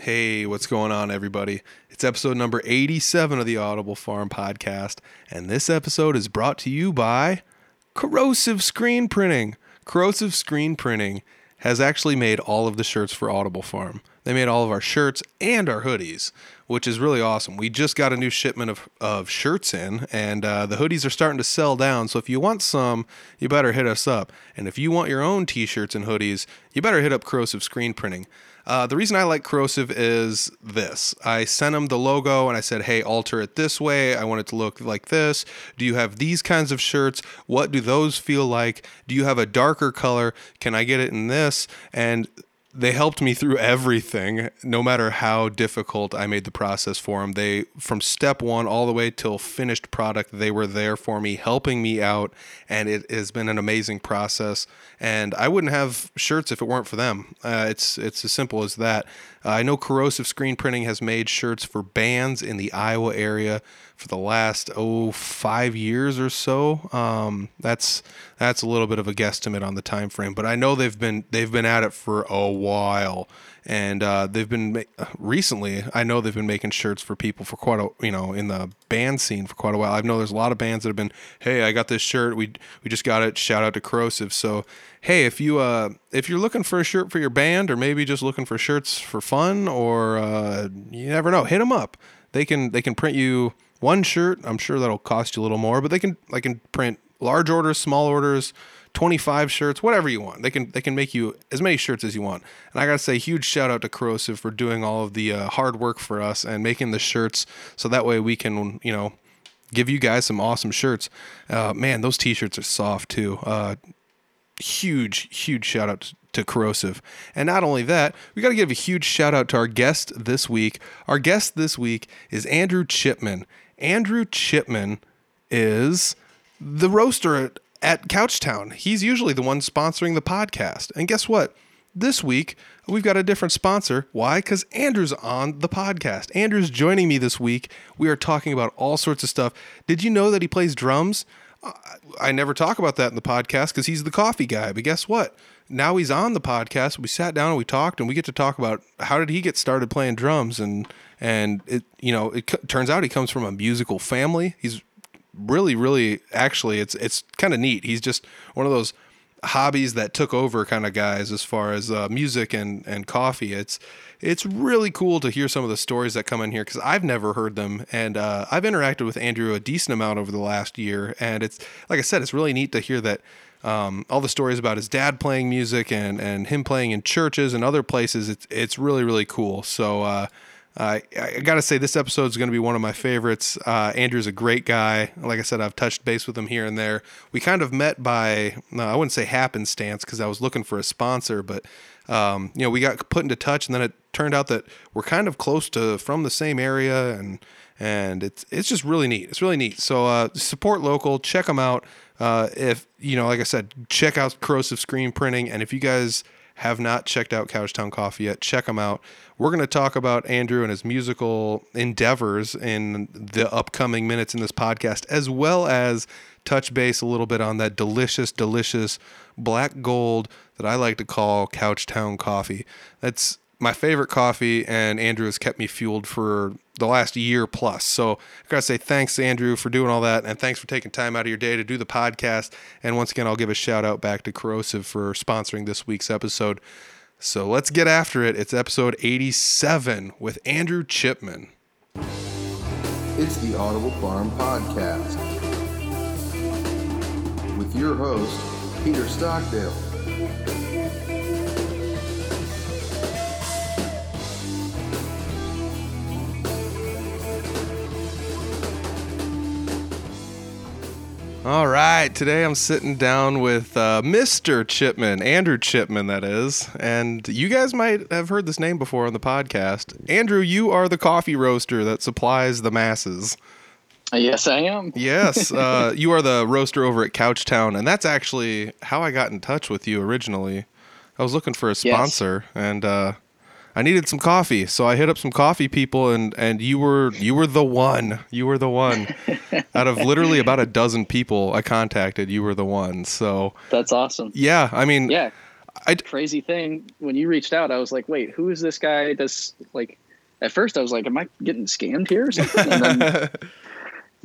Hey, what's going on, everybody? It's episode number 87 of the Audible Farm podcast, and this episode is brought to you by Corrosive Screen Printing. Corrosive Screen Printing has actually made all of the shirts for Audible Farm. They made all of our shirts and our hoodies, which is really awesome. We just got a new shipment of shirts in, and the hoodies are starting to sell down. So if you want some, you better hit us up. And if you want your own T-shirts and hoodies, you better hit up Corrosive Screen Printing. The reason I like Corrosive is this. I sent them the logo and I said, hey, alter it this way. I want it to look like this. Do you have these kinds of shirts? What do those feel like? Do you have a darker color? Can I get it in this? And they helped me through everything, no matter how difficult I made the process for them. They, from step one all the way till finished product, they were there for me, helping me out, and it has been an amazing process. And I wouldn't have shirts if it weren't for them. It's as simple as that. I know Corrosive Screen Printing has made shirts for bands in the Iowa area for the last 5 years or so. That's a little bit of a guesstimate on the time frame, but I know they've been at it for a while, and they've been recently. I know they've been making shirts for people for quite a in the band scene for quite a while. I know there's a lot of bands that have been, hey, I got this shirt. We just got it. Shout out to Corrosive. So hey, if you're looking for a shirt for your band, or maybe just looking for shirts for fun, or you never know, hit them up. They can print you one shirt. I'm sure that'll cost you a little more, but they can print large orders, small orders, 25 shirts, whatever you want. They can make you as many shirts as you want. And I gotta say, huge shout out to Corrosive for doing all of the hard work for us and making the shirts, so that way we can give you guys some awesome shirts. Man, those T-shirts are soft too. Huge shout out to Corrosive. And not only that, we got to give a huge shout out to our guest this week. Our guest this week is Andrew Chipman. Andrew Chipman is the roaster at Couchtown. He's usually the one sponsoring the podcast. And guess what? This week, we've got a different sponsor. Why? Because Andrew's on the podcast. Andrew's joining me this week. We are talking about all sorts of stuff. Did you know that he plays drums? I never talk about that in the podcast because he's the coffee guy. But guess what? Now he's on the podcast. We sat down and we talked, and we get to talk about how did he get started playing drums. And it, it turns out he comes from a musical family. He's really, actually, it's kind of neat. He's just one of those hobbies that took over kind of guys as far as music and coffee. It's really cool to hear some of the stories that come in here, because I've never heard them, and I've interacted with Andrew a decent amount over the last year, and it's, like I said, it's really neat to hear that all the stories about his dad playing music and him playing in churches and other places. It's really cool. So I gotta say, this episode is gonna be one of my favorites. Andrew's a great guy. Like I said, I've touched base with him here and there. We kind of met by, I wouldn't say happenstance, because I was looking for a sponsor, but we got put into touch, and then it turned out that we're kind of close to from the same area, and it's just really neat. It's really neat. So support local. Check them out. If like I said, check out Corrosive Screen Printing, and if you guys have not checked out Couchtown Coffee yet, check them out. We're going to talk about Andrew and his musical endeavors in the upcoming minutes in this podcast, as well as touch base a little bit on that delicious black gold that I like to call Couchtown Coffee. That's my favorite coffee, and Andrew has kept me fueled for the last year plus. So I got to say thanks, Andrew, for doing all that, and thanks for taking time out of your day to do the podcast. And once again, I'll give a shout out back to Corrosive for sponsoring this week's episode. So let's get after it. It's episode 87 with Andrew Chipman. It's the Audible Farm Podcast with your host, Peter Stockdale. All right, today I'm sitting down with Mr. Chipman, Andrew Chipman, that is. And you guys might have heard this name before on the podcast. Andrew, you are the coffee roaster that supplies the masses. Yes, I am. Yes, you are the roaster over at Couchtown, and that's actually how I got in touch with you originally. I was looking for a sponsor, yes, and I needed some coffee, so I hit up some coffee people, and you were the one. You were the one. Out of literally about a dozen people I contacted, you were the one. So that's awesome. Yeah, I mean, yeah. Crazy thing, when you reached out, I was like, wait, who is this guy? That's like, at first I was like, am I getting scammed here or something? And then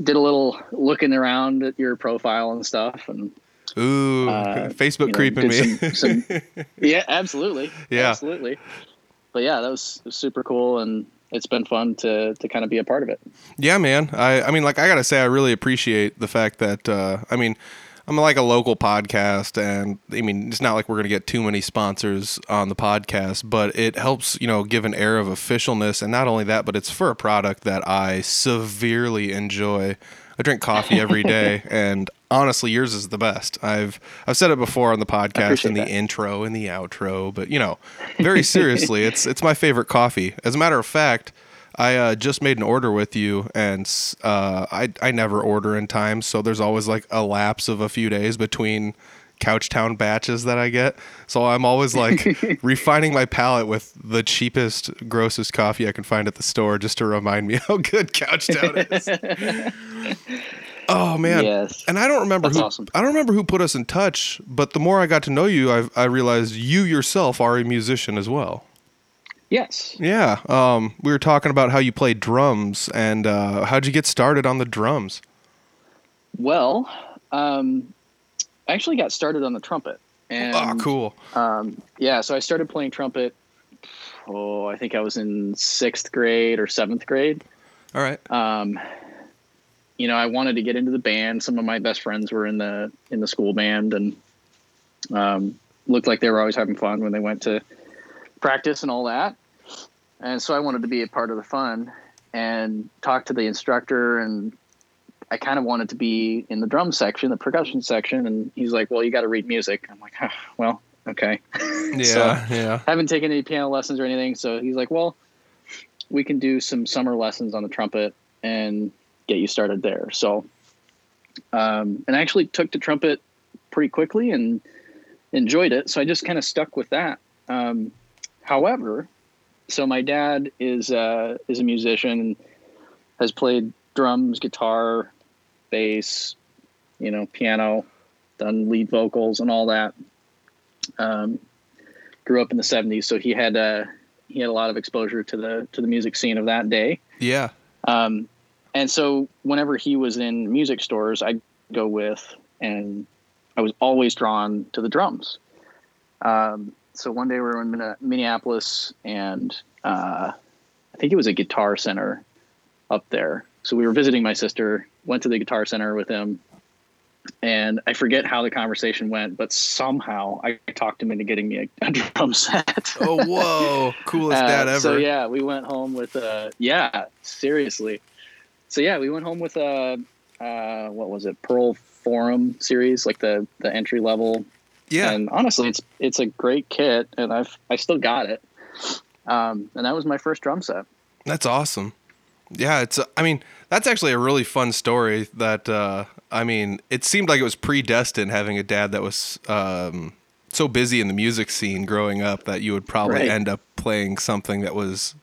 did a little looking around at your profile and stuff, and ooh, Facebook creeping me. Yeah, absolutely. Yeah, absolutely. But yeah, that was super cool, and it's been fun to kind of be a part of it. Yeah, man. I mean, like, I gotta say, I really appreciate the fact that I'm like a local podcast, and I mean, it's not like we're going to get too many sponsors on the podcast, but it helps, give an air of officialness. And not only that, but it's for a product that I severely enjoy. I drink coffee every day, and honestly, yours is the best. I've said it before on the podcast, in the intro and the outro, but very seriously, it's my favorite coffee. As a matter of fact, I just made an order with you, and I never order in time, so there's always like a lapse of a few days between Couchtown batches that I get. So I'm always like refining my palate with the cheapest, grossest coffee I can find at the store just to remind me how good Couchtown is. Oh man. Yes. And I don't remember who put us in touch, but the more I got to know you, I realized you yourself are a musician as well. Yes. Yeah. We were talking about how you play drums, and how'd you get started on the drums? Well, I actually got started on the trumpet. And, cool. So I started playing trumpet, I think I was in 6th grade or 7th grade. All right. I wanted to get into the band. Some of my best friends were in the school band, and looked like they were always having fun when they went to practice and all that, and so I wanted to be a part of the fun, and talked to the instructor, and I kind of wanted to be in the drum section, the percussion section, and he's like, well, you got to read music. I'm like, oh, well, okay. Yeah. I haven't taken any piano lessons or anything, so he's like, well, we can do some summer lessons on the trumpet and get you started there. So and I actually took to trumpet pretty quickly and enjoyed it, so I just kind of stuck with that. However, so my dad is a musician, has played drums, guitar, bass, piano, done lead vocals and all that. Grew up in the 70s, so he had a lot of exposure to the music scene of that day. Yeah. And so whenever he was in music stores, I'd go with, and I was always drawn to the drums. So one day we were in Minneapolis, and I think it was a Guitar Center up there. So we were visiting my sister, went to the Guitar Center with him, and I forget how the conversation went, but somehow I talked him into getting me a drum set. Oh, whoa. Coolest dad ever. So yeah, we went home with, seriously. So yeah, we went home with, what was it? Pearl Forum series, like the entry level. Yeah, and honestly, it's a great kit, and I still got it, and that was my first drum set. That's awesome. Yeah, that's actually a really fun story. That it seemed like it was predestined, having a dad that was so busy in the music scene growing up that you would probably end up playing something that was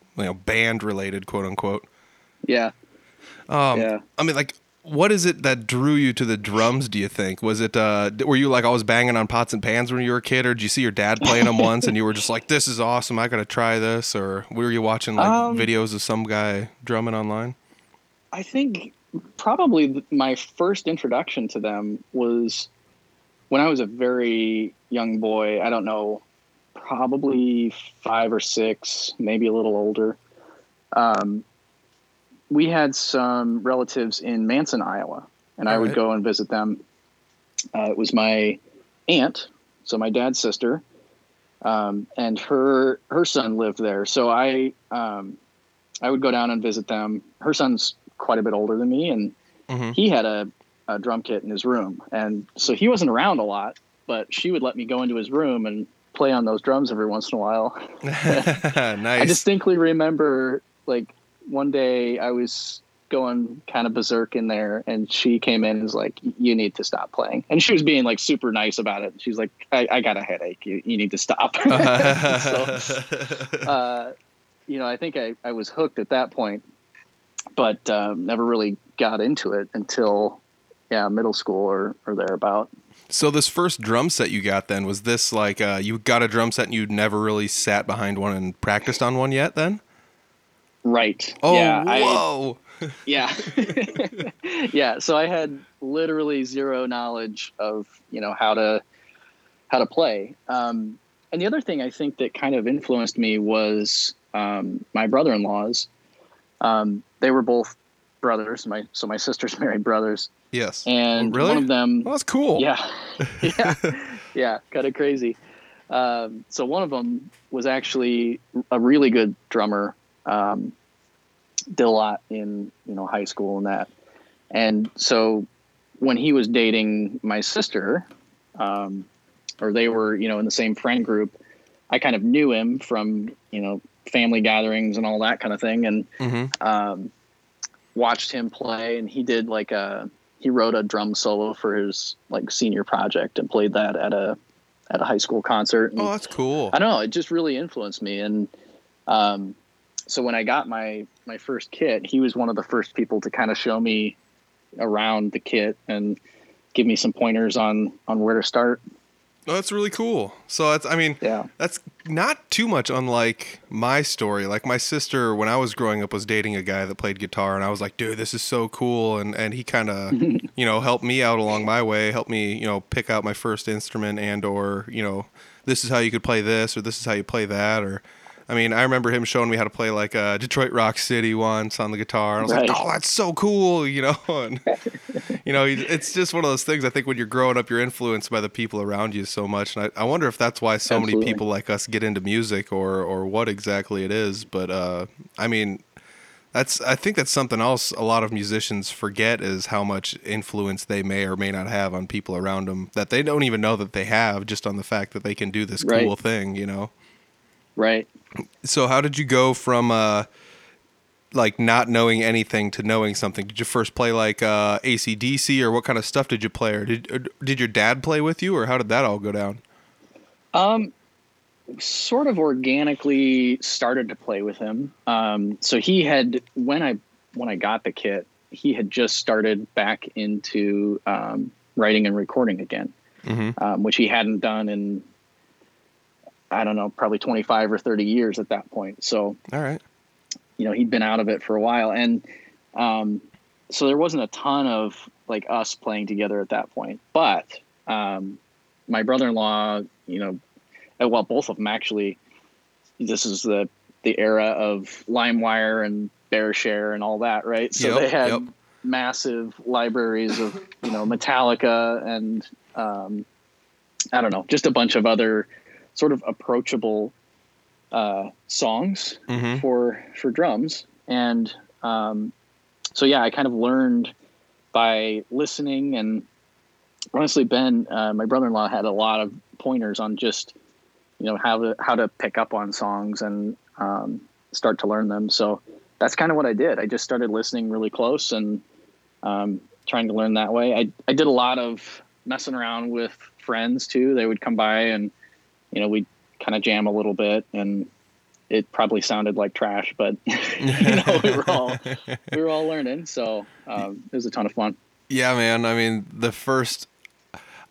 band related, quote unquote. Yeah. I mean, like, what is it that drew you to the drums, do you think? Was it, were you like always banging on pots and pans when you were a kid, or did you see your dad playing them once and you were just like, this is awesome, I got to try this? Or were you watching like videos of some guy drumming online? I think probably my first introduction to them was when I was a very young boy. I don't know, probably 5 or 6, maybe a little older. We had some relatives in Manson, Iowa, and I would go and visit them. It was my aunt, so my dad's sister, and her son lived there. So I would go down and visit them. Her son's quite a bit older than me, and he had a drum kit in his room. And so he wasn't around a lot, but she would let me go into his room and play on those drums every once in a while. Nice. I distinctly remember, like, one day I was going kind of berserk in there, and she came in and was like, you need to stop playing. And she was being like super nice about it. She's like, I got a headache. You need to stop. So, I think I was hooked at that point, but never really got into it until middle school or thereabout. So this first drum set you got then, was this like you got a drum set and you'd never really sat behind one and practiced on one yet then? Right. Oh, yeah, whoa. Yeah. So I had literally zero knowledge of, you know, how to play. And the other thing I think that kind of influenced me was my brother-in-laws. They were both brothers. So my sisters married brothers. Yes. And one of them. Oh, that's cool. Yeah. Yeah. Kind of crazy. So one of them was actually a really good drummer. Did a lot in, you know, high school and that. And so when he was dating my sister, or they were, you know, in the same friend group, I kind of knew him from, you know, family gatherings and all that kind of thing. And, watched him play, and he did like he wrote a drum solo for his like senior project and played that at a high school concert. And, oh, that's cool. I don't know. It just really influenced me. And, so when I got my first kit, he was one of the first people to kind of show me around the kit and give me some pointers on where to start. Oh, that's really cool. So that's, I mean, yeah, that's not too much unlike my story. Like my sister, when I was growing up, was dating a guy that played guitar, and I was like, dude, this is so cool. And he kind of, you know, helped me out along my way, helped me, you know, pick out my first instrument and, or, you know, this is how you could play this, or this is how you play that, or, I mean, I remember him showing me how to play like Detroit Rock City once on the guitar. And I was like, oh, that's so cool, you know. And, you know, it's just one of those things. I think when you're growing up, you're influenced by the people around you so much. And I wonder if that's why so many people like us get into music, or what exactly it is. But, I mean, I think that's something else a lot of musicians forget, is how much influence they may or may not have on people around them that they don't even know that they have, just on the fact that they can do this cool thing, you know. Right. So how did you go from, like, not knowing anything to knowing something? Did you first play, like, AC/DC, or what kind of stuff did you play? Or did your dad play with you, or how did that all go down? Sort of organically started to play with him. So he had, when I got the kit, he had just started back into writing and recording again, which he hadn't done in, I don't know, probably 25 or 30 years at that point. So, all right, you know, he'd been out of it for a while. And, so there wasn't a ton of like us playing together at that point, but, my brother-in-law, you know, well, both of them actually, this is the era of LimeWire and BearShare and all that. Right. So they had massive libraries of, you know, Metallica and, I don't know, just a bunch of other sort of approachable songs for drums. And so, yeah, I kind of learned by listening. And honestly, Ben, my brother-in-law, had a lot of pointers on just, you know, how to pick up on songs and start to learn them. So that's kind of what I did. I just started listening really close and trying to learn that way. I did a lot of messing around with friends, too. They would come by and, you know, we kind of jam a little bit, and it probably sounded like trash, but you know, we were all learning. So it was a ton of fun. Yeah, man. I mean,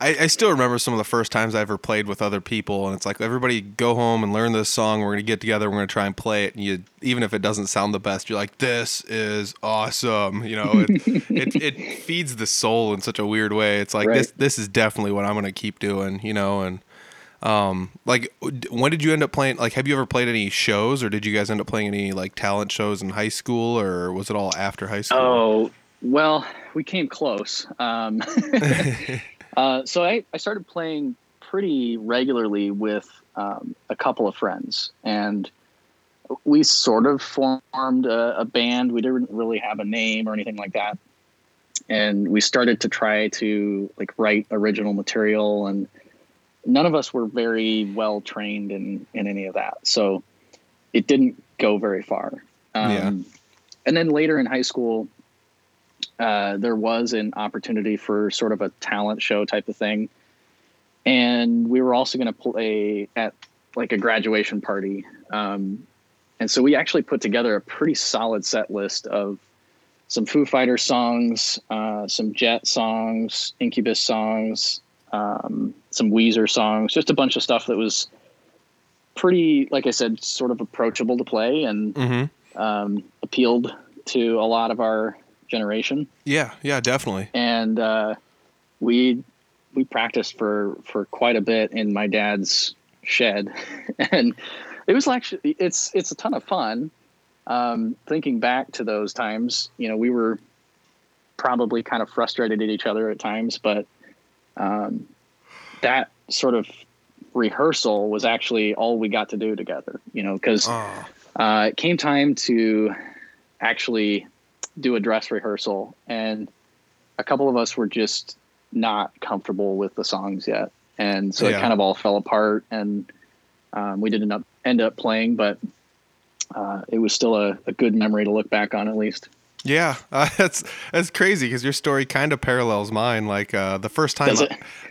I still remember some of the first times I ever played with other people, and it's like, everybody go home and learn this song. We're going to get together. We're going to try and play it. And even if it doesn't sound the best, you're like, this is awesome. You know, it feeds the soul in such a weird way. It's like, this is definitely what I'm going to keep doing, you know. And, like, when did you end up playing, like, have you ever played any shows, or did you guys end up playing any like talent shows in high school, or was it all after high school? Oh, well, we came close. So I started playing pretty regularly with, a couple of friends, and we sort of formed a band. We didn't really have a name or anything like that. And we started to try to like write original material, and none of us were very well trained in any of that. So it didn't go very far. And then later in high school, there was an opportunity for sort of a talent show type of thing. And we were also going to play at like a graduation party. And so we actually put together a pretty solid set list of some Foo Fighters songs, some Jet songs, Incubus songs, some Weezer songs, just a bunch of stuff that was pretty, like I said, sort of approachable to play and appealed to a lot of our generation. Yeah, yeah, definitely. And we practiced for quite a bit in my dad's shed, and it was actually it's a ton of fun. Thinking back to those times, you know, we were probably kind of frustrated at each other at times, but that sort of rehearsal was actually all we got to do together, you know, because it came time to actually do a dress rehearsal, and a couple of us were just not comfortable with the songs yet, and so it kind of all fell apart, and we didn't end up playing, but it was still a good memory to look back on, at least. Yeah, that's crazy because your story kind of parallels mine. Like the first time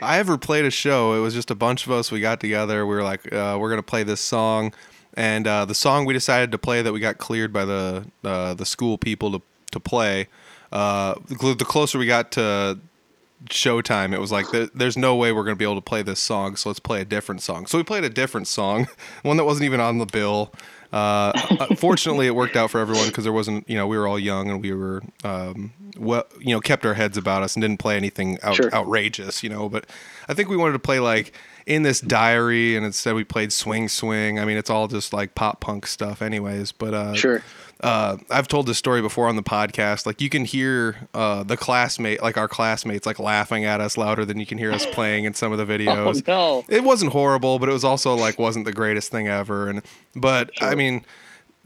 I ever played a show, it was just a bunch of us. We got together. We were like, we're going to play this song. And the song we decided to play that we got cleared by the school people to play, the closer we got to showtime, it was like, there's no way we're going to be able to play this song, so let's play a different song. So we played a different song, one that wasn't even on the bill. Fortunately, it worked out for everyone because there wasn't, you know, we were all young and we were, kept our heads about us and didn't play anything outrageous, you know. But I think we wanted to play like In This Diary, and instead we played Swing Swing. I mean, it's all just like pop punk stuff, anyways. But I've told this story before on the podcast. Like you can hear our classmates, like laughing at us louder than you can hear us playing in some of the videos. Oh, no. It wasn't horrible, but it was also like wasn't the greatest thing ever. I mean,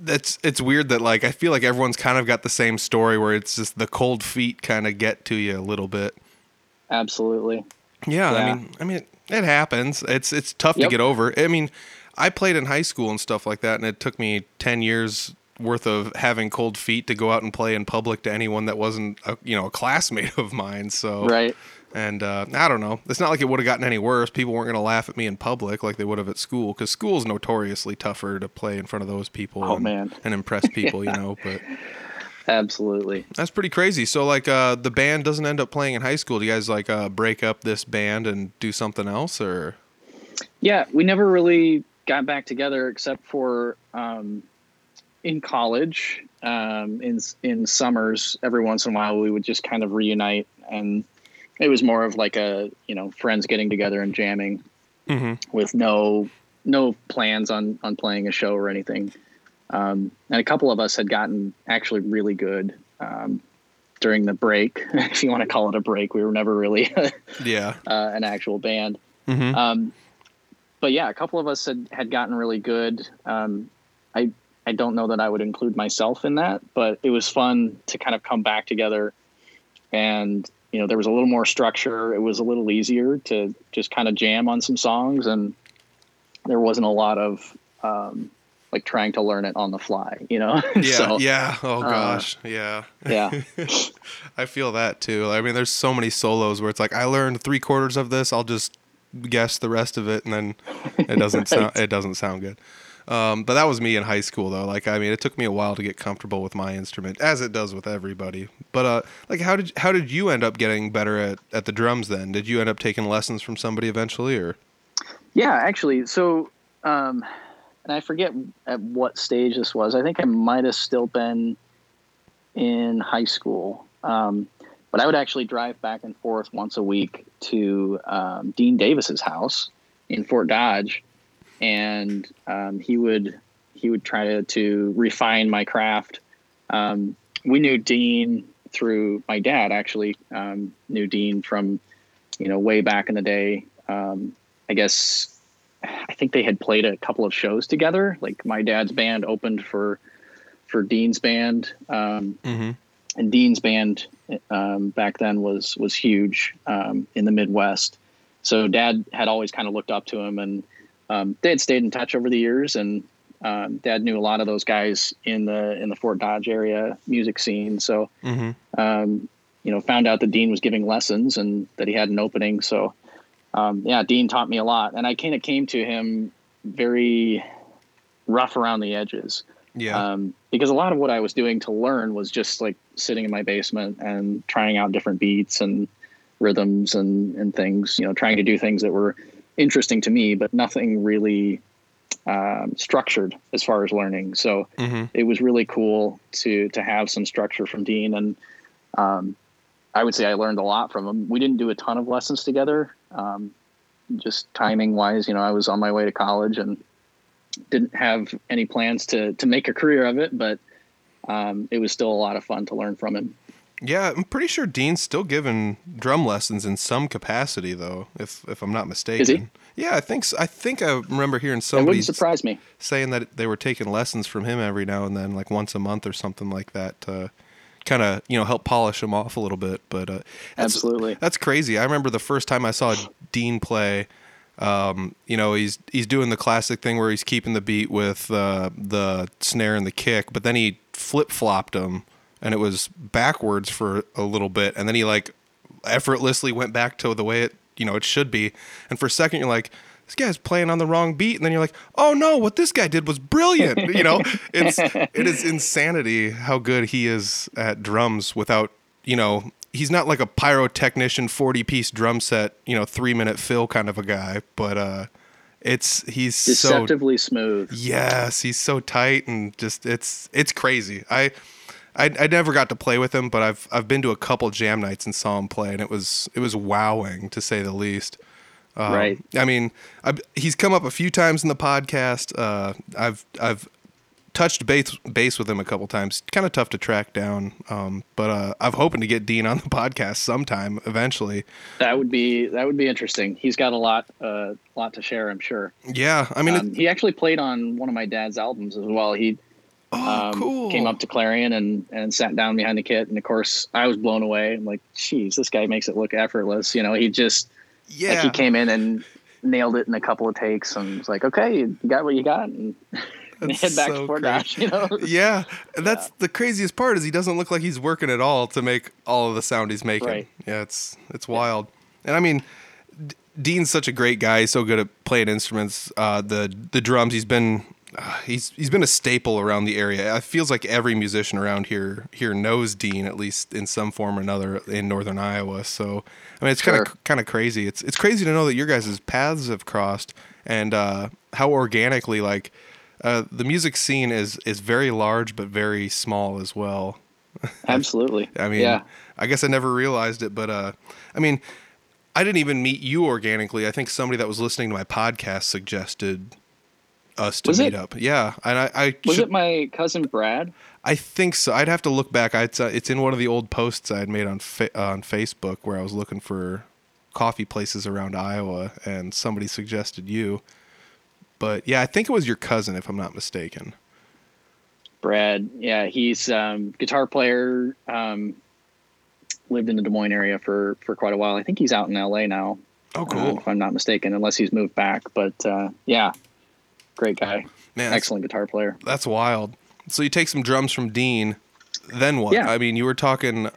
it's weird that like I feel like everyone's kind of got the same story where it's just the cold feet kind of get to you a little bit. Absolutely. Yeah. I mean, it happens. It's tough to get over. I mean, I played in high school and stuff like that, and it took me 10 years. Worth of having cold feet to go out and play in public to anyone that wasn't a classmate of mine. So right. And I don't know, it's not like it would have gotten any worse. People weren't going to laugh at me in public like they would have at school, because school's notoriously tougher to play in front of those people and impress people. Yeah. You know, but absolutely, that's pretty crazy. So like the band doesn't end up playing in high school. Do you guys like break up this band and do something else, or? Yeah, we never really got back together except for in college, in summers, every once in a while we would just kind of reunite, and it was more of like a, you know, friends getting together and jamming with no plans on playing a show or anything. And a couple of us had gotten actually really good during the break, if you want to call it a break. We were never really an actual band. Mm-hmm. But yeah, a couple of us had gotten really good. I don't know that I would include myself in that, but it was fun to kind of come back together, and, you know, there was a little more structure. It was a little easier to just kind of jam on some songs, and there wasn't a lot of like trying to learn it on the fly, you know? Yeah. So, yeah. Oh gosh. Yeah. Yeah. I feel that too. I mean, there's so many solos where it's like, I learned 3/4 of this. I'll just guess the rest of it. And then it doesn't sound good. But that was me in high school, though. Like, I mean, it took me a while to get comfortable with my instrument, as it does with everybody. But like, how did you end up getting better at the drums then? Did you end up taking lessons from somebody eventually, or? Yeah, actually. So, and I forget at what stage this was. I think I might have still been in high school. But I would actually drive back and forth once a week to Dean Davis's house in Fort Dodge. And he would try to refine my craft. We knew Dean through my dad, actually. Knew Dean from, you know, way back in the day. I think they had played a couple of shows together. Like my dad's band opened for Dean's band, and Dean's band back then was huge in the Midwest. So Dad had always kind of looked up to him, and they had stayed in touch over the years, and Dad knew a lot of those guys in the Fort Dodge area music scene. So, you know, found out that Dean was giving lessons and that he had an opening. So, Dean taught me a lot, and I kind of came to him very rough around the edges. Yeah, because a lot of what I was doing to learn was just like sitting in my basement and trying out different beats and rhythms and things, you know, trying to do things that were interesting to me, but nothing really structured as far as learning. So it was really cool to have some structure from Dean. And I would say I learned a lot from him. We didn't do a ton of lessons together. Just timing wise, you know, I was on my way to college and didn't have any plans to make a career of it, but it was still a lot of fun to learn from him. Yeah, I'm pretty sure Dean's still giving drum lessons in some capacity, though, if I'm not mistaken. Is he? Yeah, I think so. I think I remember hearing somebody. It wouldn't surprise me. Saying that they were taking lessons from him every now and then, like once a month or something like that, to kind of, you know, help polish him off a little bit. But absolutely, that's crazy. I remember the first time I saw Dean play. You know, he's doing the classic thing where he's keeping the beat with the snare and the kick, but then he flip-flopped them. And it was backwards for a little bit. And then he like effortlessly went back to the way it, you know, it should be. And for a second, you're like, this guy's playing on the wrong beat. And then you're like, oh no, what this guy did was brilliant. You know, it is insanity how good he is at drums without, you know, he's not like a pyrotechnician, 40-piece drum set, you know, 3-minute fill kind of a guy, but, he's deceptively smooth. Yes. He's so tight and just, it's crazy. I never got to play with him, but I've been to a couple jam nights and saw him play, and it was wowing, to say the least. Right. I mean, he's come up a few times in the podcast. I've touched bass with him a couple times. Kind of tough to track down, but I'm hoping to get Dean on the podcast sometime eventually. That would be interesting. He's got a lot to share, I'm sure. Yeah, I mean, he actually played on one of my dad's albums as well. Cool. Came up to Clarion and sat down behind the kit. And of course I was blown away. I'm like, geez, this guy makes it look effortless. You know, he just, yeah, like he came in and nailed it in a couple of takes and was like, okay, you got what you got. And head back to Fort Dodge, you know? Yeah. That's the craziest part is he doesn't look like he's working at all to make all of the sound he's making. Right. Yeah. It's wild. And I mean, Dean's such a great guy. He's so good at playing instruments. The drums, he's been a staple around the area. It feels like every musician around here knows Dean, at least in some form or another, in Northern Iowa. So I mean, it's kind of crazy. It's crazy to know that your guys' paths have crossed, and how organically, like, the music scene is very large but very small as well. Absolutely. I mean, yeah. I guess I never realized it, but I mean, I didn't even meet you organically. I think somebody that was listening to my podcast suggested us to meet up. Yeah. And I was it my cousin Brad? I think so. I'd have to look back. It's in one of the old posts I had made on Facebook where I was looking for coffee places around Iowa, and somebody suggested you. But yeah, I think it was your cousin, if I'm not mistaken. Brad. Yeah. He's guitar player, lived in the Des Moines area for quite a while. I think he's out in LA now. Oh, cool. If I'm not mistaken, unless he's moved back, but yeah. Great guy. Man, excellent guitar player. That's wild. So you take some drums from Dean, then what? Yeah. I mean, you were talking,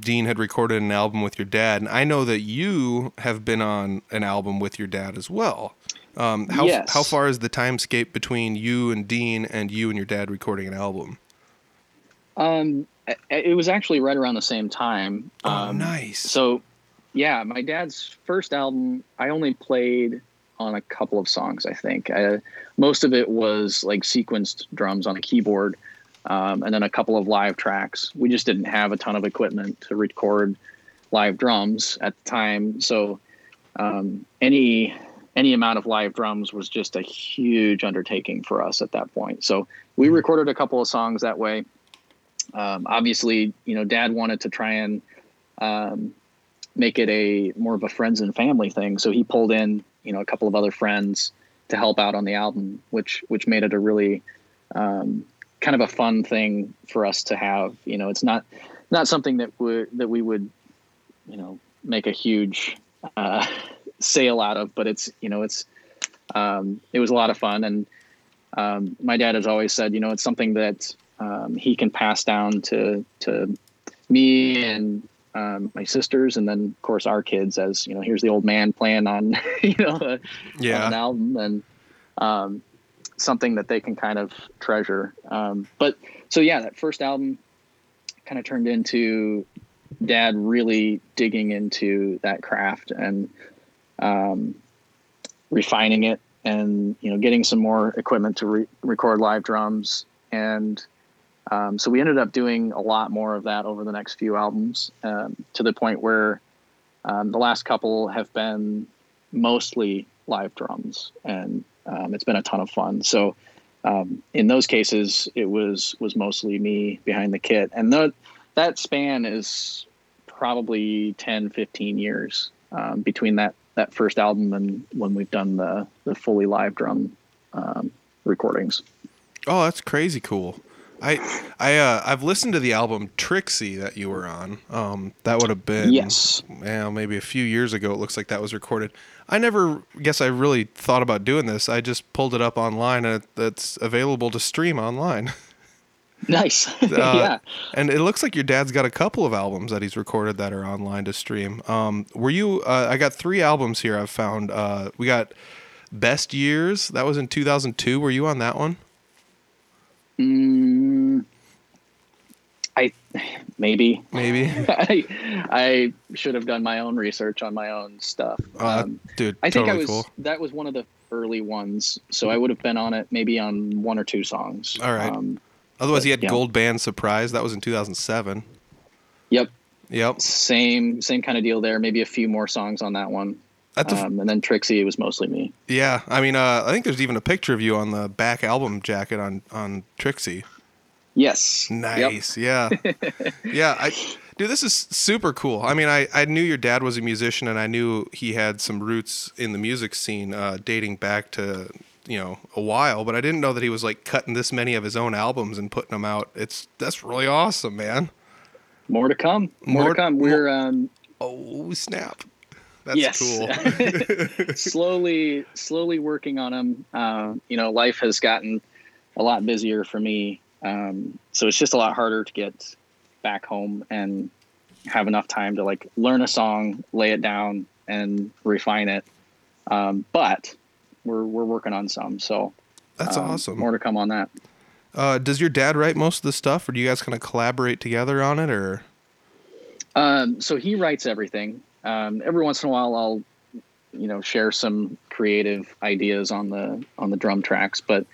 Dean had recorded an album with your dad, and I know that you have been on an album with your dad as well. How far is the timescape between you and Dean and you and your dad recording an album? It was actually right around the same time. Nice. So, yeah, my dad's first album, I only played on a couple of songs, I think. Most of it was like sequenced drums on a keyboard, and then a couple of live tracks. We just didn't have a ton of equipment to record live drums at the time, so any amount of live drums was just a huge undertaking for us at that point. So we recorded a couple of songs that way. Obviously, you know, Dad wanted to try and make it a more of a friends and family thing, so he pulled in, you know, a couple of other friends to help out on the album, which made it a really kind of a fun thing for us to have. You know, it's not something that we would, you know, make a huge sale out of, but it's, you know, it's it was a lot of fun. And my dad has always said, you know, it's something that he can pass down to me and my sisters, and then of course our kids, as you know, here's the old man playing on, you know, on an album, and something that they can kind of treasure. But so yeah, that first album kind of turned into dad really digging into that craft and refining it, and getting some more equipment to record live drums. And so we ended up doing a lot more of that over the next few albums, to the point where the last couple have been mostly live drums, and it's been a ton of fun. So in those cases, it was mostly me behind the kit. And that span is probably 10, 15 years between that first album and when we've done the fully live drum recordings. Oh, that's crazy cool. I've listened to the album Trixie that you were on. That would have been, yes, well, maybe a few years ago. It looks like that was recorded. I never guess I really thought about doing this. I just pulled it up online, and that's available to stream online. Nice. Yeah. And it looks like your dad's got a couple of albums that he's recorded that are online to stream. Were you, I got three albums here I've found. We got Best Years. That was in 2002. Were you on that one? Maybe. I should have done my own research on my own stuff. Dude, I think totally I was cool. That was one of the early ones, so I would have been on it maybe on one or two songs. All right. Otherwise, he had Gold Band Surprise. That was in 2007. Yep. Same kind of deal there. Maybe a few more songs on that one. And then Trixie, it was mostly me. Yeah, I mean, I think there's even a picture of you on the back album jacket on Trixie. Yes. Nice. Yep. Yeah. Yeah. Dude, this is super cool. I mean, I knew your dad was a musician, and I knew he had some roots in the music scene dating back to, a while, but I didn't know that he was like cutting this many of his own albums and putting them out. That's really awesome, man. More to come. More to come. We're oh, snap. That's cool. slowly working on them. Life has gotten a lot busier for me. So it's just a lot harder to get back home and have enough time to like learn a song, lay it down, and refine it. But we're working on some. So that's awesome. More to come on that. Does your dad write most of the stuff, or do you guys kind of collaborate together on it, or? So he writes everything. Every once in a while, I'll, share some creative ideas on the drum tracks, but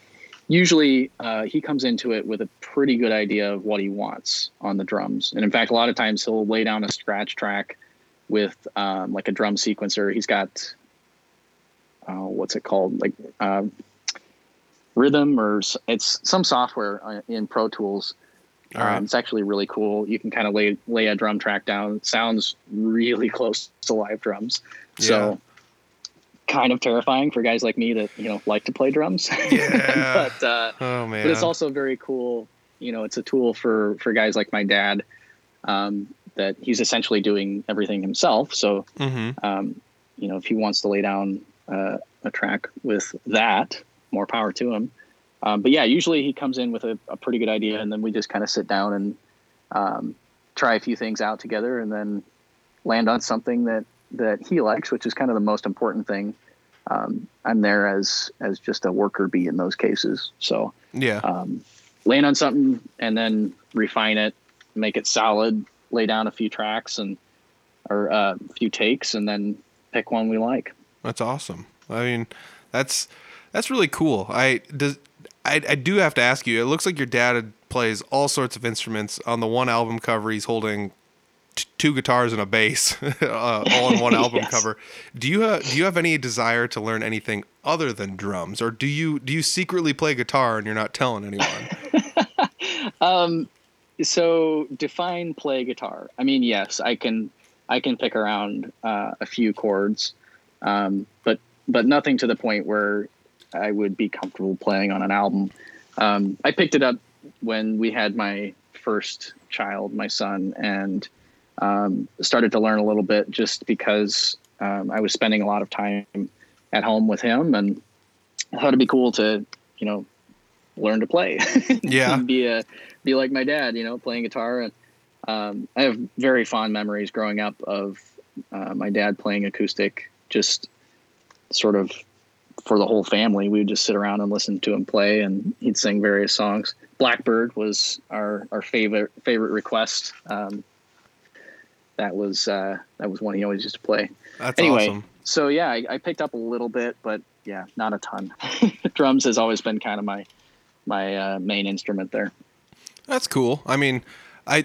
usually he comes into it with a pretty good idea of what he wants on the drums. And in fact, a lot of times he'll lay down a scratch track with like a drum sequencer. He's got what's it called, like Rhythm, or it's some software in Pro Tools. Right. It's actually really cool. You can kind of lay a drum track down. It sounds really close to live drums. Yeah. So kind of terrifying for guys like me that, like to play drums. Yeah. But it's also very cool. It's a tool for guys like my dad, that he's essentially doing everything himself. So, if he wants to lay down a track with that, more power to him. But yeah, usually he comes in with a pretty good idea, and then we just kind of sit down and try a few things out together, and then land on something that he likes, which is kind of the most important thing. I'm there as just a worker bee in those cases. So yeah, land on something and then refine it, make it solid, lay down a few tracks or a few takes, and then pick one we like. That's awesome. I mean, that's really cool. I do have to ask you, it looks like your dad plays all sorts of instruments. On the one album cover, he's holding two guitars and a bass, all in one album cover. Do you have any desire to learn anything other than drums, or do you secretly play guitar and you're not telling anyone? So define play guitar. I mean, yes, I can pick around a few chords, but nothing to the point where I would be comfortable playing on an album. I picked it up when we had my first child, my son, and started to learn a little bit just because I was spending a lot of time at home with him, and I thought it'd be cool to, learn to play. Yeah. Be like my dad, playing guitar. And I have very fond memories growing up of my dad playing acoustic, just sort of for the whole family. We would just sit around and listen to him play, and he'd sing various songs. Blackbird was our favorite request. that was one he always used to play. That's anyway, awesome. So yeah, I picked up a little bit, but yeah, not a ton. Drums has always been kind of my main instrument there. That's cool. I mean, I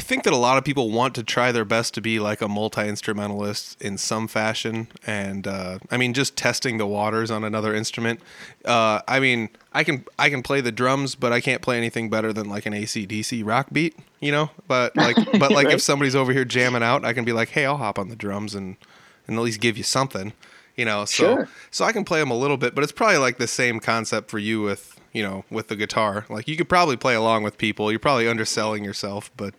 think that a lot of people want to try their best to be like a multi-instrumentalist in some fashion. And, I mean, just testing the waters on another instrument. I mean, I can play the drums, but I can't play anything better than like an AC/DC rock beat, you know, but like right? If somebody's over here jamming out, I can be like, hey, I'll hop on the drums and at least give you something, you know? So, sure. So I can play them a little bit, but it's probably like the same concept for you with the guitar. Like, you could probably play along with people. You're probably underselling yourself, but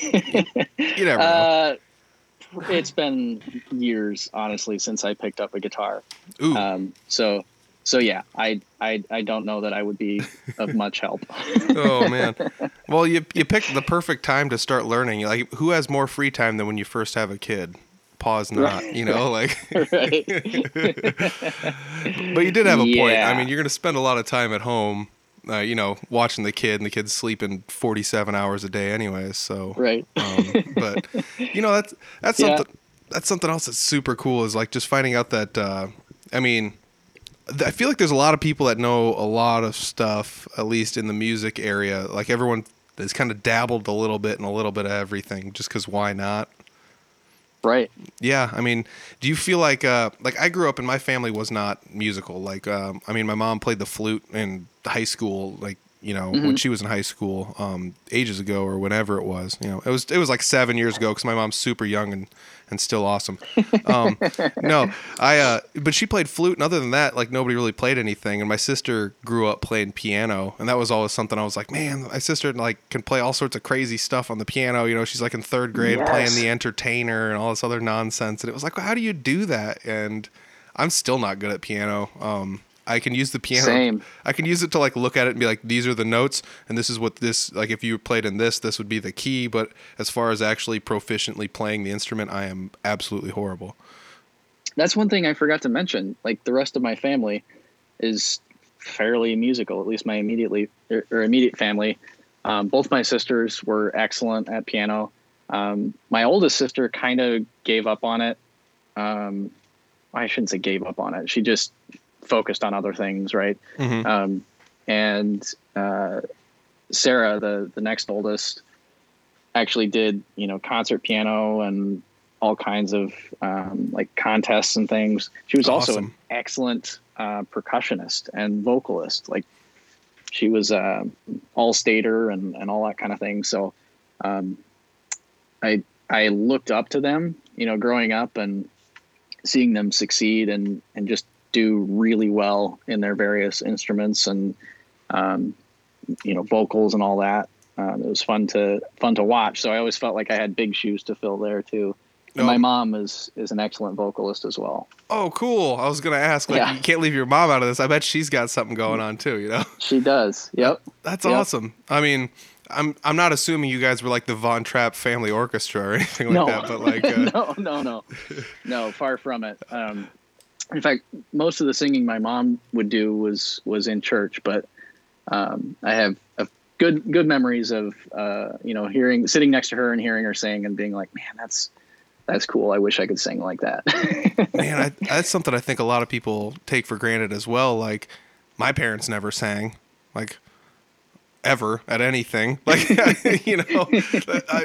you never know. It's been years, honestly, since I picked up a guitar. Ooh. So yeah, I don't know that I would be of much help. Oh man. Well, you picked the perfect time to start learning. Like, who has more free time than when you first have a kid? Pause not, right. You know, like, right. But you did have a point. I mean, you're going to spend a lot of time at home, you know, watching the kid, and the kid's sleeping 47 hours a day anyways. So, right. But you know, that's something else that's super cool, is like just finding out that, I mean, I feel like there's a lot of people that know a lot of stuff, at least in the music area. Like, everyone has kind of dabbled a little bit in a little bit of everything, just 'cause why not? Right. Yeah. I mean, do you feel like I grew up and my family was not musical. Like, I mean, my mom played the flute in high school, like, you know, mm-hmm. when she was in high school, ages ago or whenever it was, you know, it was like 7 years ago. 'Cause my mom's super young and still awesome. But she played flute, and other than that, like, nobody really played anything. And my sister grew up playing piano, and that was always something I was like, man, my sister like can play all sorts of crazy stuff on the piano. You know, she's like in third grade yes. playing The Entertainer and all this other nonsense. And it was like, well, how do you do that? And I'm still not good at piano. I can use the piano. Same. I can use it to like look at it and be like, these are the notes, and this is what this, like, if you played in this, this would be the key. But as far as actually proficiently playing the instrument, I am absolutely horrible. That's one thing I forgot to mention. Like, the rest of my family is fairly musical, at least my immediate family. Both my sisters were excellent at piano. My oldest sister kind of gave up on it. I shouldn't say gave up on it. She just focused on other things, right? Mm-hmm. And Sarah, the next oldest, actually did, you know, concert piano and all kinds of like contests and things. She was awesome. Also an excellent percussionist and vocalist. Like, she was all-stater and all that kind of thing. So I looked up to them, you know, growing up and seeing them succeed and just do really well in their various instruments and, you know, vocals and all that. It was fun to watch. So I always felt like I had big shoes to fill there too. And my mom is an excellent vocalist as well. Oh, cool. I was going to ask, like, you can't leave your mom out of this. I bet she's got something going on too, you know? She does. Yep. That's awesome. I mean, I'm not assuming you guys were like the Von Trapp family orchestra or anything like that, but like, no, far from it. In fact, most of the singing my mom would do was in church, but I have good memories of you know, sitting next to her and hearing her sing and being like, man, that's cool. I wish I could sing like that. Man, that's something I think a lot of people take for granted as well. Like, my parents never sang, like, ever at anything, like, you know,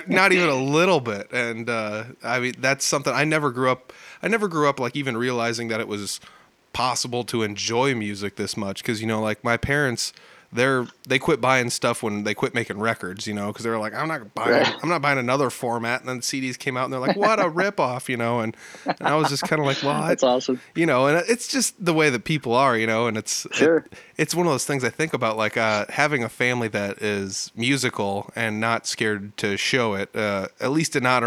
not even a little bit. And I mean, that's something I never grew up like even realizing that it was possible to enjoy music this much, because, you know, like, my parents, they quit buying stuff when they quit making records, you know, because they were like, I'm not buying another format. And then CDs came out and they're like, what a ripoff, you know. And I was just kind of like, well, that's awesome, you know. And it's just the way that people are, you know. And it's sure. It's one of those things I think about, like, having a family that is musical and not scared to show it, at least not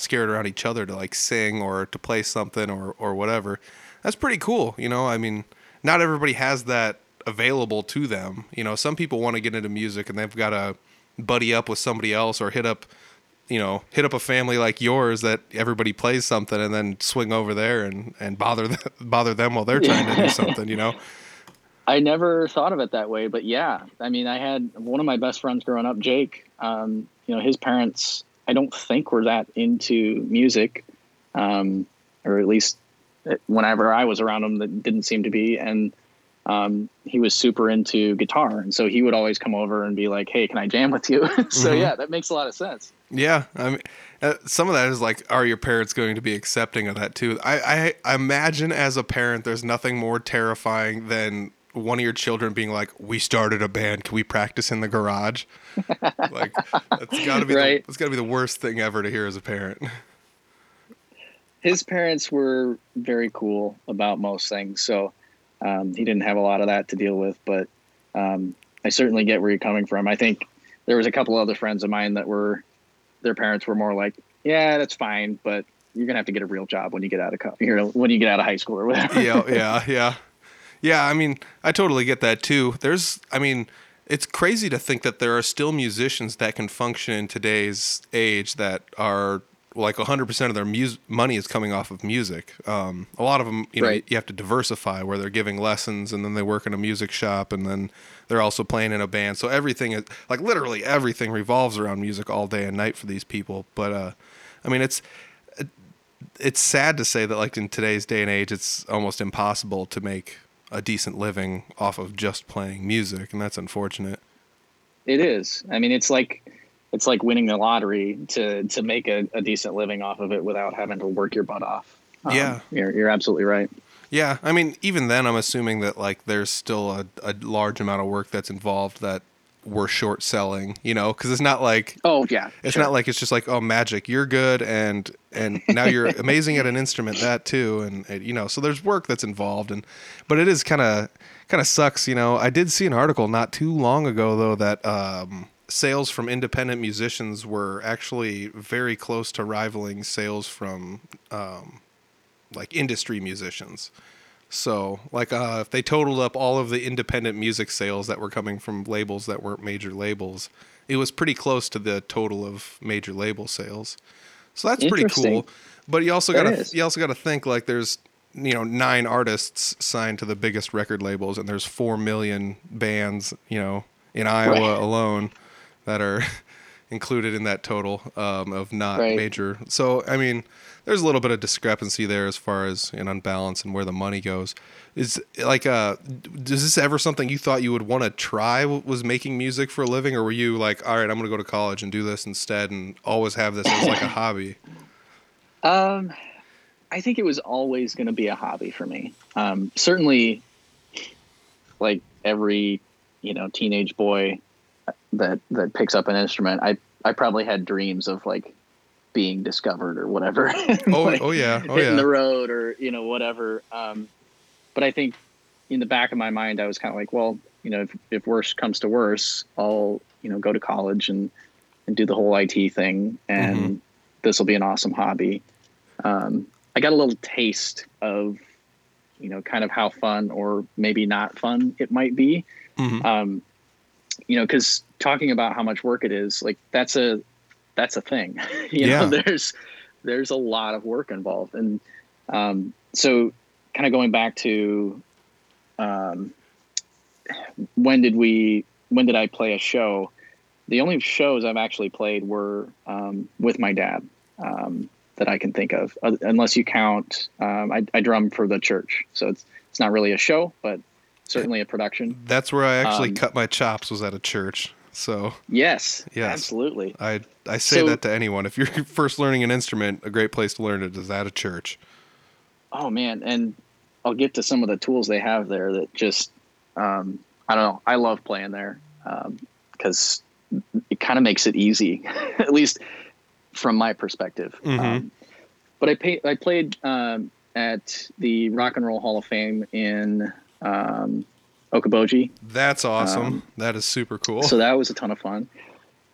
scared around each other to like sing or to play something or whatever. That's pretty cool, you know. I mean, not everybody has that available to them, you know. Some people want to get into music and they've got to buddy up with somebody else or hit up a family like yours that everybody plays something, and then swing over there and bother them while they're trying to do something, you know. I never thought of it that way, but yeah, I mean, I had one of my best friends growing up, Jake, you know, his parents, I don't think were that into music, or at least whenever I was around him, that didn't seem to be. And, he was super into guitar. And so he would always come over and be like, "Hey, can I jam with you?" So mm-hmm. yeah, that makes a lot of sense. Yeah. I mean, some of that is like, are your parents going to be accepting of that too? I imagine as a parent, there's nothing more terrifying than one of your children being like, "We started a band. Can we practice in the garage?" Like, that's gotta be, right? That's gotta be the worst thing ever to hear as a parent. His parents were very cool about most things. So, he didn't have a lot of that to deal with, but I certainly get where you're coming from. I think there was a couple other friends of mine that were, their parents were more like, "Yeah, that's fine, but you're gonna have to get a real job when you get out of high school or whatever." Yeah. I mean, I totally get that too. It's crazy to think that there are still musicians that can function in today's age that are like 100% of their money is coming off of music. A lot of them, right. You have to diversify where they're giving lessons and then they work in a music shop and then they're also playing in a band. So everything is like literally everything revolves around music all day and night for these people. But, I mean, it's sad to say that like in today's day and age, it's almost impossible to make a decent living off of just playing music. And that's unfortunate. It is. I mean, it's like winning the lottery to make a decent living off of it without having to work your butt off. Yeah. You're absolutely right. Yeah. I mean, even then I'm assuming that like there's still a large amount of work that's involved that we're short selling, you know, because it's not like, oh yeah, it's sure. Not like, it's just like, oh, magic, you're good. And now you're amazing at an instrument that too. And, you know, so there's work that's involved but it is kind of sucks. You know, I did see an article not too long ago though, that, sales from independent musicians were actually very close to rivaling sales from like industry musicians. So like if they totaled up all of the independent music sales that were coming from labels that weren't major labels, it was pretty close to the total of major label sales. So that's pretty cool. But you also got to think like there's, you know, 9 artists signed to the biggest record labels and there's 4 million bands, you know, in Iowa right. alone. That are included in that total of not right. major. So, I mean, there's a little bit of discrepancy there as far as an unbalance and where the money goes. Is like, is this ever something you thought you would want to try was making music for a living? Or were you like, all right, I'm going to go to college and do this instead and always have this as like a hobby? I think it was always going to be a hobby for me. Certainly like every, you know, teenage boy, that picks up an instrument, I probably had dreams of like being discovered or whatever. Hitting the road or, you know, whatever. But I think in the back of my mind, I was kind of like, well, you know, if worse comes to worse, I'll, you know, go to college and do the whole IT thing. And mm-hmm. this will be an awesome hobby. I got a little taste of, you know, kind of how fun or maybe not fun it might be. Mm-hmm. You know, because talking about how much work it is, like that's a thing. you know, there's a lot of work involved, and so kind of going back to when did I play a show? The only shows I've actually played were with my dad that I can think of, unless you count. I drum for the church, so it's not really a show, but. Certainly a production. That's where I actually cut my chops was at a church. So yes, absolutely. I say that to anyone. If you're first learning an instrument, a great place to learn it is at a church. Oh man. And I'll get to some of the tools they have there that just, I don't know. I love playing there. 'Cause it kind of makes it easy, at least from my perspective. Mm-hmm. But I played, at the Rock and Roll Hall of Fame in, Okoboji. That's awesome. That is super cool. So that was a ton of fun.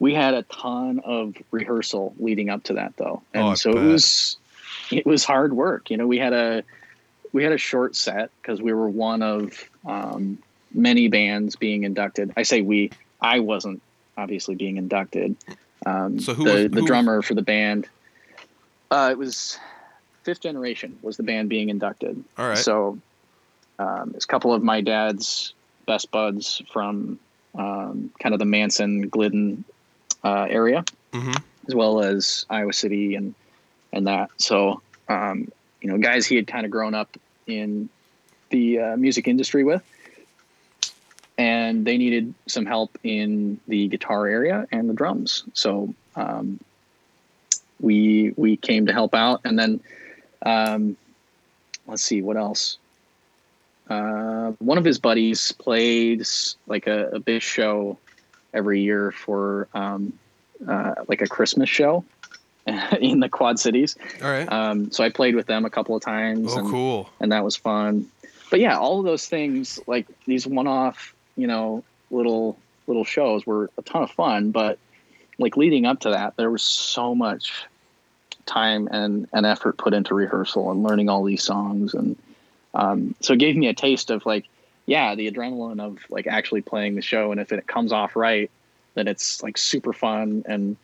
We had a ton of rehearsal leading up to that though. And it was hard work. You know, we had a short set 'cause we were one of, many bands being inducted. I say I wasn't obviously being inducted. So who was the drummer for the band? It was Fifth Generation was the band being inducted. All right. So, it's a couple of my dad's best buds from kind of the Manson, Glidden area, mm-hmm. as well as Iowa City and that. So, you know, guys he had kind of grown up in the music industry with. And they needed some help in the guitar area and the drums. So we came to help out. And then let's see, what else? One of his buddies played like a big show every year for like a Christmas show in the Quad Cities. All right. So I played with them a couple of times. Cool. And that was fun. But yeah, all of those things, like these one-off, you know, little shows were a ton of fun, but like leading up to that, there was so much time and effort put into rehearsal and learning all these songs. And, so it gave me a taste of like, yeah, the adrenaline of like actually playing the show. And if it comes off right, then it's like super fun and,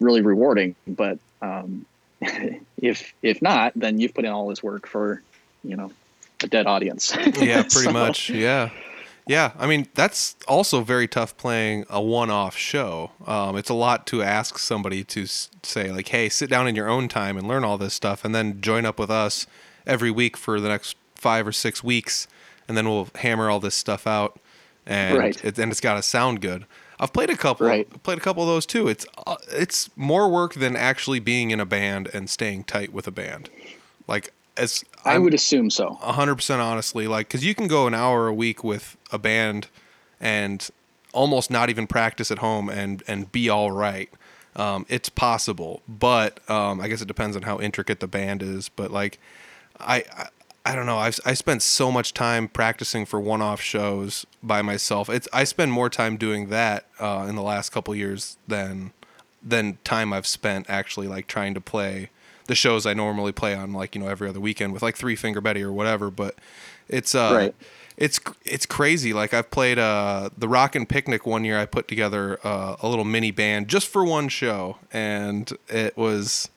really rewarding. But, if not, then you've put in all this work for, you know, a dead audience. Yeah, pretty much. Yeah. Yeah, I mean, that's also very tough playing a one-off show. It's a lot to ask somebody to say, like, hey, sit down in your own time and learn all this stuff, and then join up with us every week for the next 5 or 6 weeks, and then we'll hammer all this stuff out, and right. It's got to sound good. I've played a couple right. played a couple of those, too. It's more work than actually being in a band and staying tight with a band. Like, as I would assume so. 100% honestly, like, because you can go an hour a week with a band and almost not even practice at home and be all right. It's possible, but I guess it depends on how intricate the band is. But like, I don't know. I spent so much time practicing for one-off shows by myself. I spend more time doing that in the last couple of years than time I've spent actually like trying to play the shows I normally play on, like, you know, every other weekend with like Three Finger Betty or whatever. But it's right. It's crazy. Like I've played the Rockin' Picnic one year. I put together a little mini band just for one show, and that was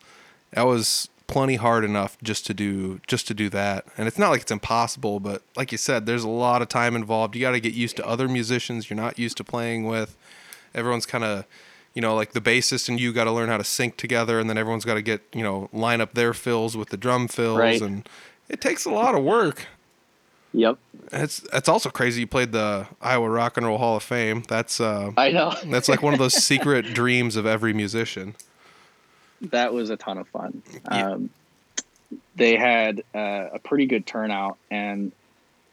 plenty hard enough just to do that. And it's not like it's impossible, but like you said, there's a lot of time involved. You got to get used to other musicians you're not used to playing with. Everyone's kind of, you know, like the bassist and you got to learn how to sync together, and then everyone's got to get, you know, line up their fills with the drum fills, right. And it takes a lot of work. Yep. It's also crazy. You played the Iowa Rock and Roll Hall of Fame. That's I know. That's like one of those secret dreams of every musician. That was a ton of fun. Yeah. They had a pretty good turnout, and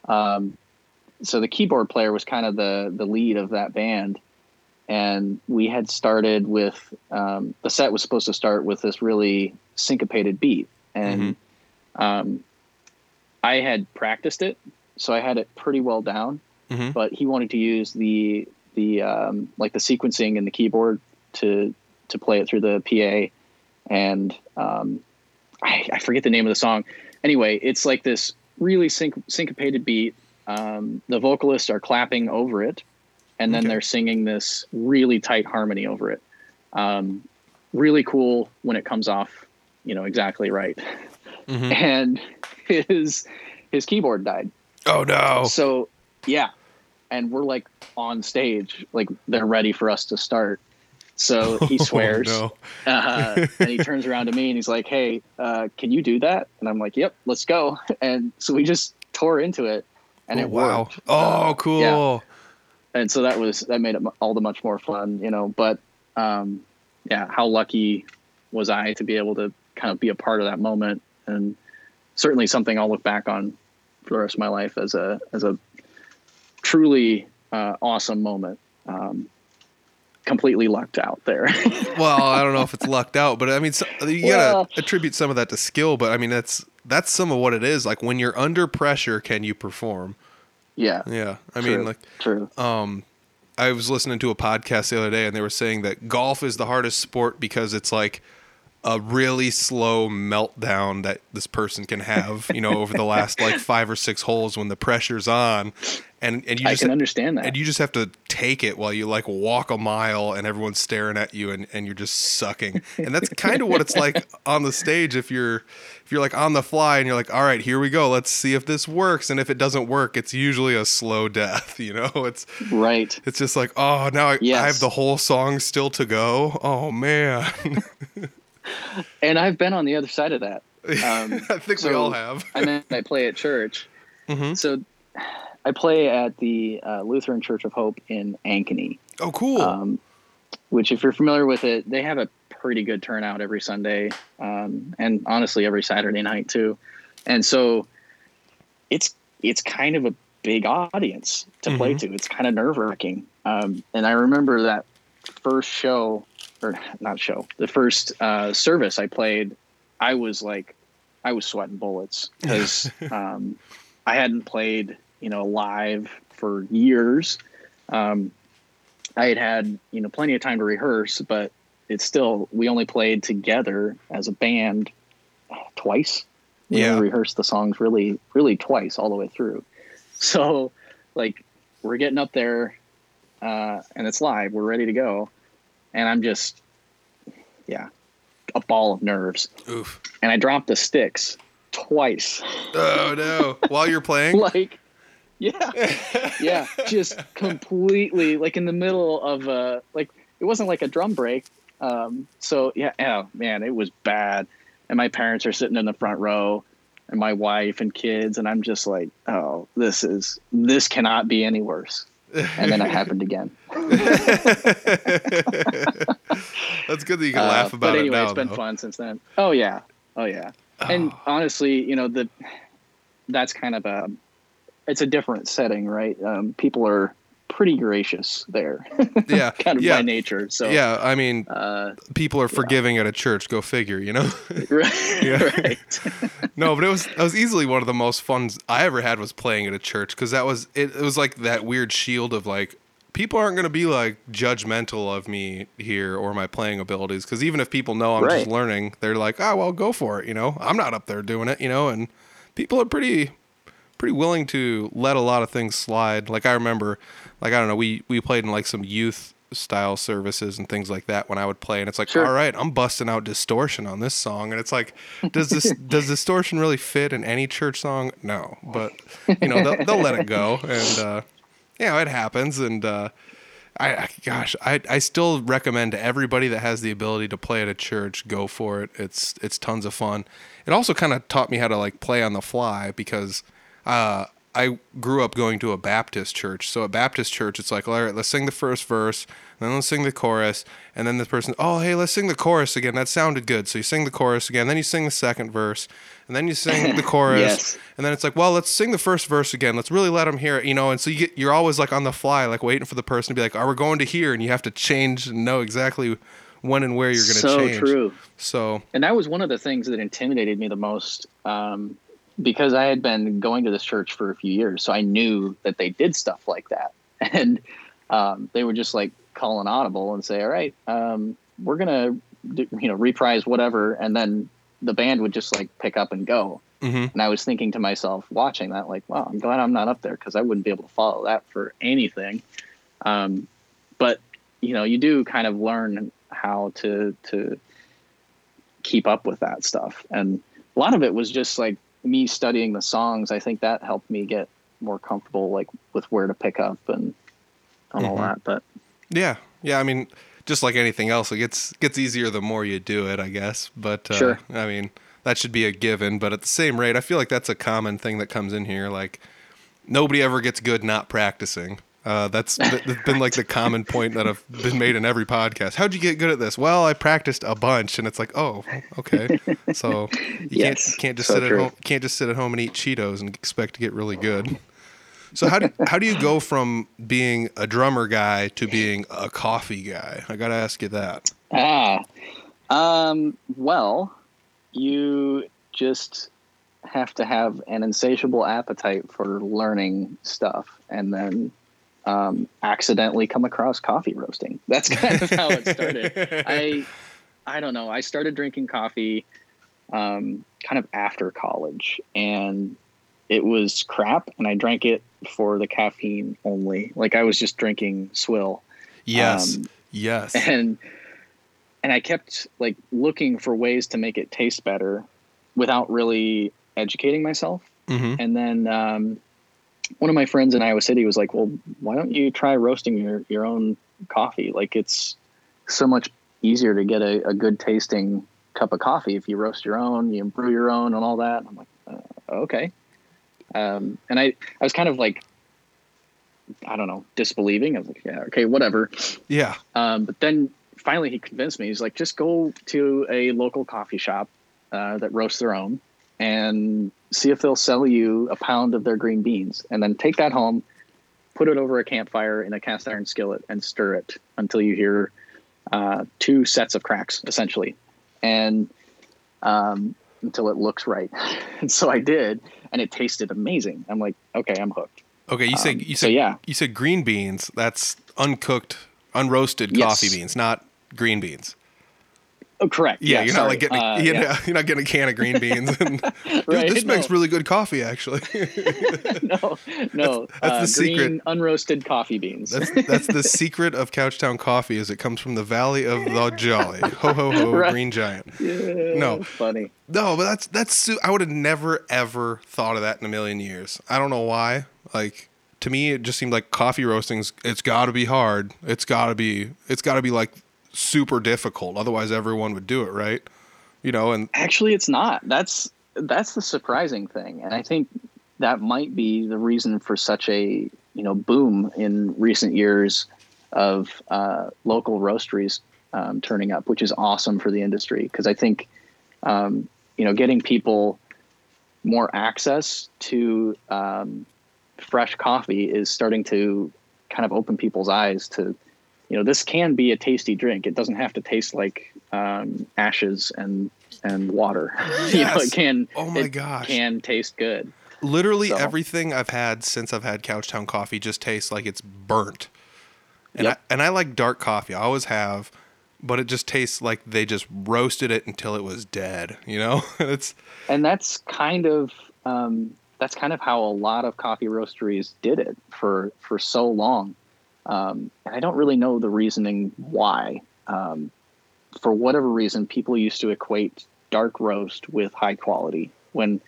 so the keyboard player was kind of the lead of that band. And we had started with the set was supposed to start with this really syncopated beat, and mm-hmm. I had practiced it, so I had it pretty well down. Mm-hmm. But he wanted to use the like the sequencing in the keyboard to play it through the PA, and I forget the name of the song. Anyway, it's like this really syncopated beat. The vocalists are clapping over it. And then okay. They're singing this really tight harmony over it. Really cool when it comes off, you know, exactly right. Mm-hmm. And his keyboard died. Oh, no. So, yeah. And we're, like, on stage. Like, they're ready for us to start. So he swears. Oh, no. And he turns around to me and he's like, hey, can you do that? And I'm like, yep, let's go. And so we just tore into it. And it worked. Wow. Oh, cool. Yeah. And so that made it all the much more fun, you know, but, yeah, how lucky was I to be able to kind of be a part of that moment, and certainly something I'll look back on for the rest of my life as a truly, awesome moment, completely lucked out there. Well, I don't know if it's lucked out, but I mean, you gotta attribute some of that to skill, but I mean, that's some of what it is. Like when you're under pressure, can you perform? Yeah. Yeah. I mean, true. I was listening to a podcast the other day, and they were saying that golf is the hardest sport because it's like a really slow meltdown that this person can have, you know, over the last like 5 or 6 holes when the pressure's on. And you just, I can understand that. And you just have to take it while you like walk a mile and everyone's staring at you and you're just sucking. And that's kind of what it's like on the stage if you're like on the fly and you're like, all right, here we go. Let's see if this works. And if it doesn't work, it's usually a slow death, you know? It's right. It's just like, oh, now I have the whole song still to go. Oh man. And I've been on the other side of that. I think we all have. I mean, I play at church. Mm-hmm. So I play at the Lutheran Church of Hope in Ankeny. Oh, cool. Which, if you're familiar with it, they have a pretty good turnout every Sunday, and honestly every Saturday night too. And so it's kind of a big audience to play to. It's kind of nerve-wracking. And I remember that first show, or not show, the first service I played, I was sweating bullets because I hadn't played, live for years. I had, plenty of time to rehearse, but it's still, we only played together as a band twice. We rehearsed the songs really, really twice all the way through. So like we're getting up there and it's live. We're ready to go. And I'm just, a ball of nerves. Oof. And I dropped the sticks twice. Oh no. While you're playing? Yeah. Just completely like in the middle of it wasn't like a drum break. Oh man, it was bad. And my parents are sitting in the front row and my wife and kids. And I'm just like, oh, this cannot be any worse. And then it happened again. That's good that you can laugh about it now. But anyway, it's been fun since then. Oh yeah. And honestly, that's kind of it's a different setting, right? People are pretty gracious there. Yeah. kind of by nature. So yeah, I mean, people are forgiving at a church, go figure, Right. Right. No, but it was easily one of the most fun I ever had was playing at a church, because that was it was like that weird shield of like, people aren't going to be like judgmental of me here or my playing abilities, because even if people know I'm just learning, they're like, oh, well, go for it. I'm not up there doing it, and people are pretty willing to let a lot of things slide. Like I remember, like, I don't know, we played in like some youth style services and things like that when I would play, and it's like, all right, I'm busting out distortion on this song. And it's like, does distortion really fit in any church song? No, but they'll let it go. And, it happens, and I still recommend to everybody that has the ability to play at a church, go for it. It's tons of fun. It also kind of taught me how to like play on the fly, because I grew up going to a Baptist church. So at Baptist church, it's like, all right, let's sing the first verse, then let's sing the chorus, and then the person, oh, hey, let's sing the chorus again. That sounded good. So you sing the chorus again, then you sing the second verse, and then you sing the chorus, and then it's like, well, let's sing the first verse again. Let's really let them hear it, And so you're always like on the fly, like waiting for the person to be like, are we going to here? And you have to change and know exactly when and where you're going to change. So true. So, and that was one of the things that intimidated me the most, because I had been going to this church for a few years, so I knew that they did stuff like that, and they would just like call an audible and say, "All right, we're gonna, reprise whatever," and then the band would just like pick up and go. Mm-hmm. And I was thinking to myself, watching that, like, wow, I'm glad I'm not up there, because I wouldn't be able to follow that for anything. But, you do kind of learn how to keep up with that stuff. And a lot of it was just like me studying the songs. I think that helped me get more comfortable, like with where to pick up and all that. But yeah. I mean, just like anything else, it gets easier the more you do it, I guess. But sure. I mean, that should be a given, but at the same rate, I feel like that's a common thing that comes in here. Like nobody ever gets good not practicing. That's been like the common point that I've been made in every podcast. How'd you get good at this? Well, I practiced a bunch, and it's like, oh, okay. So you can't just sit at home. Can't just sit at home and eat Cheetos and expect to get really good. So how do you go from being a drummer guy to being a coffee guy? I gotta ask you that. Well, you just have to have an insatiable appetite for learning stuff, and then accidentally come across coffee roasting. That's kind of how it started. I don't know. I started drinking coffee kind of after college, and it was crap, and I drank it for the caffeine only. Like I was just drinking swill. Yes. Yes. And I kept like looking for ways to make it taste better without really educating myself. Mm-hmm. And then, one of my friends in Iowa City was like, well, why don't you try roasting your own coffee? Like it's so much easier to get a good tasting cup of coffee if you roast your own, you brew your own and all that. And I'm like, okay. And I was kind of like, I don't know, disbelieving. I was like, yeah, okay, whatever. Yeah. But then finally he convinced me. He's like, just go to a local coffee shop that roasts their own and see if they'll sell you a pound of their green beans, and then take that home, put it over a campfire in a cast iron skillet and stir it until you hear two sets of cracks essentially. And until it looks right. And so I did, and it tasted amazing. I'm like, okay, I'm hooked. Okay. You said green beans. That's uncooked, unroasted coffee beans, not green beans. Oh, correct. Yeah, you're not like getting you're not getting a can of green beans. And, dude, right? This makes really good coffee, actually. No. That's the secret. Unroasted coffee beans. that's the secret of Couchtown Coffee, is it comes from the Valley of the Jolly. Ho ho ho, right. Green Giant. Yeah, no, funny. No, but that's. I would have never ever thought of that in a million years. I don't know why. Like to me, it just seemed like coffee roasting's. It's got to be hard. It's got to be like. Super difficult, otherwise everyone would do it, right? You know, and actually it's not. That's the surprising thing, and I think that might be the reason for such a, you know, boom in recent years of local roasteries turning up, which is awesome for the industry, because I think you know, getting people more access to fresh coffee is starting to kind of open people's eyes to, you know, this can be a tasty drink. It doesn't have to taste like ashes and water. Yes. You know, it can. Oh my gosh, can taste good. Literally everything I've had since I've had Couchtown Coffee just tastes like it's burnt. And yep. I like dark coffee. I always have, but it just tastes like they just roasted it until it was dead. You know, that's kind of how a lot of coffee roasteries did it for so long. And I don't really know the reasoning why. For whatever reason, people used to equate dark roast with high quality, when,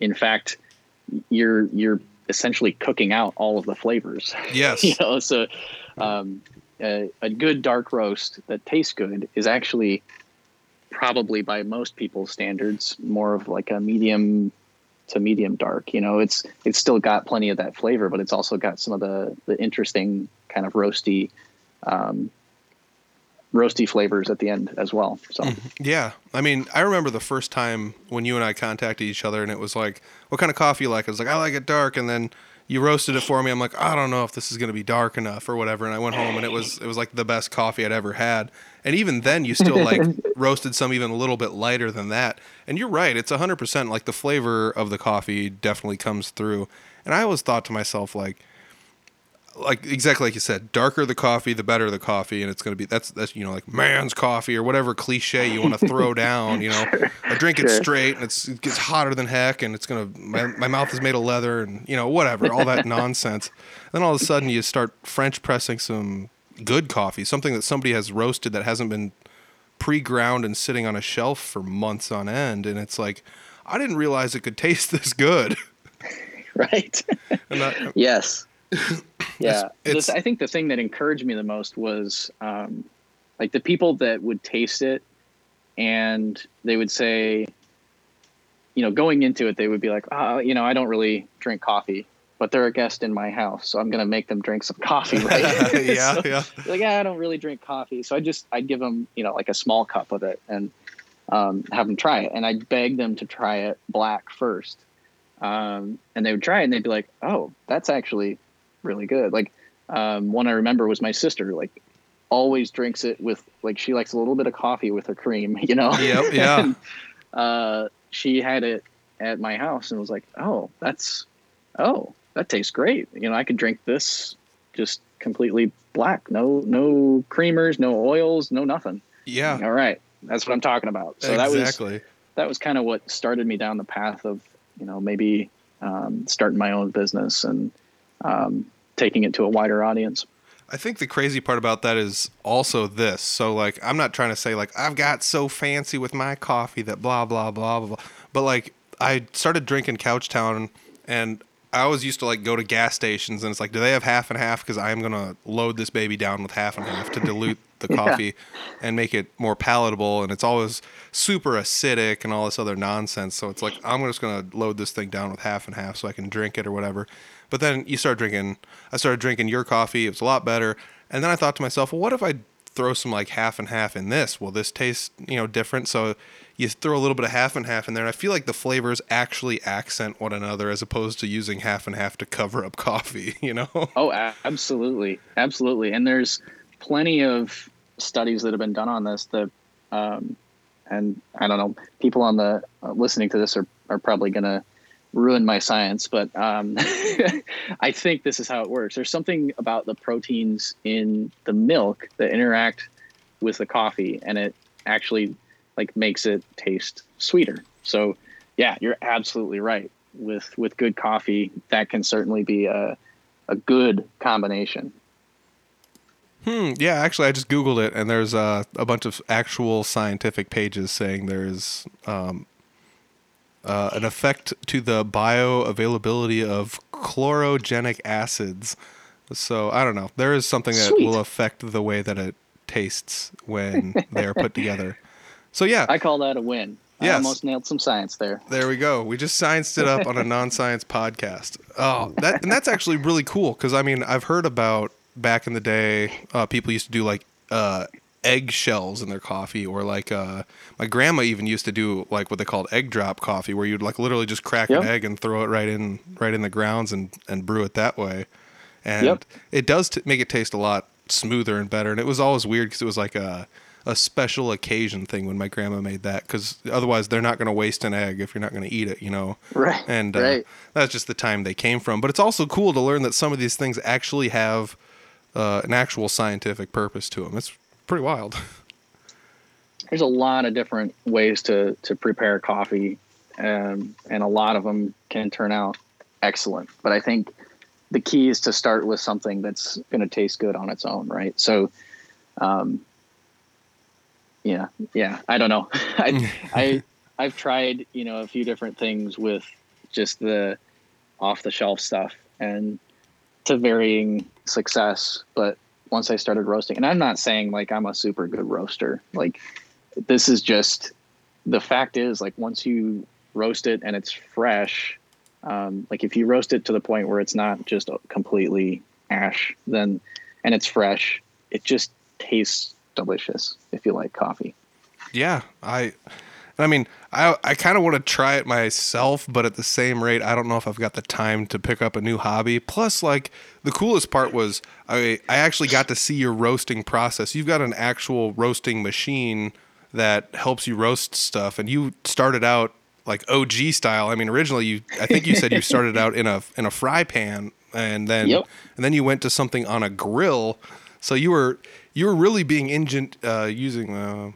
in fact, you're essentially cooking out all of the flavors. Yes. You know, so a good dark roast that tastes good is actually probably, by most people's standards, more of like a medium to medium dark. You know, it's still got plenty of that flavor, but it's also got some of the interesting kind of roasty flavors at the end as well. So yeah, I mean, I remember the first time when you and I contacted each other, and it was like, "What kind of coffee you like?" I was like, "I like it dark," and then you roasted it for me. I'm like, "I don't know if this is going to be dark enough or whatever." And I went home, and it was like the best coffee I'd ever had. And even then, you still like roasted some even a little bit lighter than that. And you're right, it's 100% like the flavor of the coffee definitely comes through. And I always thought to myself like exactly like you said, darker the coffee, the better the coffee, and it's going to be that's you know, like man's coffee or whatever cliche you want to throw down, you know. I drink it straight and it gets hotter than heck, and it's going to my mouth is made of leather, and you know, whatever, all that nonsense. And then all of a sudden you start French pressing some good coffee, something that somebody has roasted that hasn't been pre-ground and sitting on a shelf for months on end, and it's like, I didn't realize it could taste this good. Right. Yes. Yeah, I think the thing that encouraged me the most was like the people that would taste it, and they would say, you know, going into it, they would be like, oh, you know, I don't really drink coffee, but they're a guest in my house, so I'm going to make them drink some coffee, right? Yeah, so, yeah. Like, I don't really drink coffee, so I'd give them, you know, like a small cup of it and have them try it, and I'd beg them to try it black first, and they would try it, and they'd be like, oh, that's actually really good. Like one I remember was my sister, who like always drinks it with, like, she likes a little bit of coffee with her cream, you know. Yep, yeah. And, she had it at my house and was like, that tastes great, you know, I could drink this just completely black, no creamers, no oils, no nothing. Yeah, all right, that's what I'm talking about. So that was kind of what started me down the path of, you know, maybe starting my own business and taking it to a wider audience. I think the crazy part about that is also this. So, like, I'm not trying to say, like, I've got so fancy with my coffee that blah, blah, blah, blah, blah. But, like, I started drinking Couchtown, and I always used to, like, go to gas stations, and it's like, do they have half and half? Because I'm going to load this baby down with half and half to dilute the coffee and make it more palatable. And it's always super acidic and all this other nonsense. So it's like, I'm just going to load this thing down with half and half so I can drink it or whatever. But then you start drinking, I started drinking your coffee. It was a lot better. And then I thought to myself, well, what if I throw some like half and half in this? Will this taste, you know, different? So you throw a little bit of half and half in there. And I feel like the flavors actually accent one another as opposed to using half and half to cover up coffee, you know? Oh, absolutely. Absolutely. And there's plenty of studies that have been done on this that, and I don't know, people on the listening to this are probably going to ruin my science, but I think this is how it works. There's something about the proteins in the milk that interact with the coffee, and it actually like makes it taste sweeter. So yeah, you're absolutely right. With good coffee, that can certainly be a good combination. Yeah, actually, I just Googled it, and there's a bunch of actual scientific pages saying there's an effect to the bioavailability of chlorogenic acids. So I don't know. There is something that will affect the way that it tastes when they are put together. So yeah, I call that a win. Yes. I almost nailed some science there. There we go. We just scienced it up on a non-science podcast. Oh, that's actually really cool because I mean I've heard about. Back in the day, people used to do like eggshells in their coffee, or like my grandma even used to do like what they called egg drop coffee, where you'd like literally just crack an egg and throw it right in the grounds and brew it that way. And it does make it taste a lot smoother and better. And it was always weird because it was like a special occasion thing when my grandma made that, because otherwise they're not going to waste an egg if you're not going to eat it, you know? Right. And that's just the time they came from. But it's also cool to learn that some of these things actually have an actual scientific purpose to them. It's pretty wild. There's a lot of different ways to prepare coffee, and a lot of them can turn out excellent. But I think the key is to start with something that's going to taste good on its own, right? So, yeah, I don't know. I've tried, you know, a few different things with just the off-the-shelf stuff, and to varying success. But once I started roasting, and I'm not saying like I'm a super good roaster, like this is just the fact is like once you roast it and it's fresh, like if you roast it to the point where it's not just completely ash, then and it's fresh, it just tastes delicious if you like coffee. Yeah, I mean, I kind of want to try it myself, but at the same rate, I don't know if I've got the time to pick up a new hobby. Plus, like, the coolest part was I actually got to see your roasting process. You've got an actual roasting machine that helps you roast stuff, and you started out, like, OG style. I mean, originally, I think you said you started out in a fry pan, and then you went to something on a grill. So you were really being ingenuitively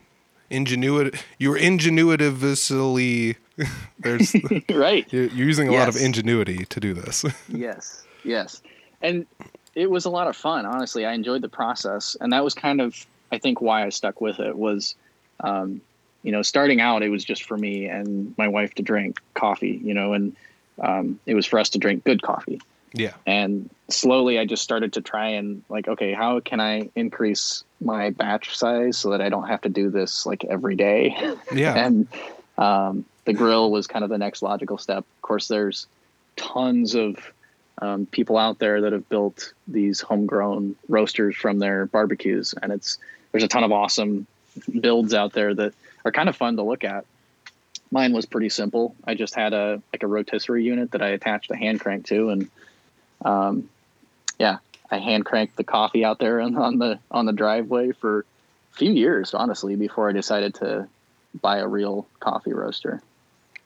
there's right. You're using a lot of ingenuity to do this. Yes. And it was a lot of fun. Honestly, I enjoyed the process. And that was kind of, I think, why I stuck with it was, you know, starting out, it was just for me and my wife to drink coffee, you know, and it was for us to drink good coffee. Yeah. And slowly I just started to try and like, okay, how can I increase my batch size so that I don't have to do this like every day? Yeah. And the grill was kind of the next logical step. Of course, there's tons of people out there that have built these homegrown roasters from their barbecues. And there's a ton of awesome builds out there that are kind of fun to look at. Mine was pretty simple. I just had a rotisserie unit that I attached a hand crank to, and I hand cranked the coffee out there on the driveway for a few years, honestly, before I decided to buy a real coffee roaster.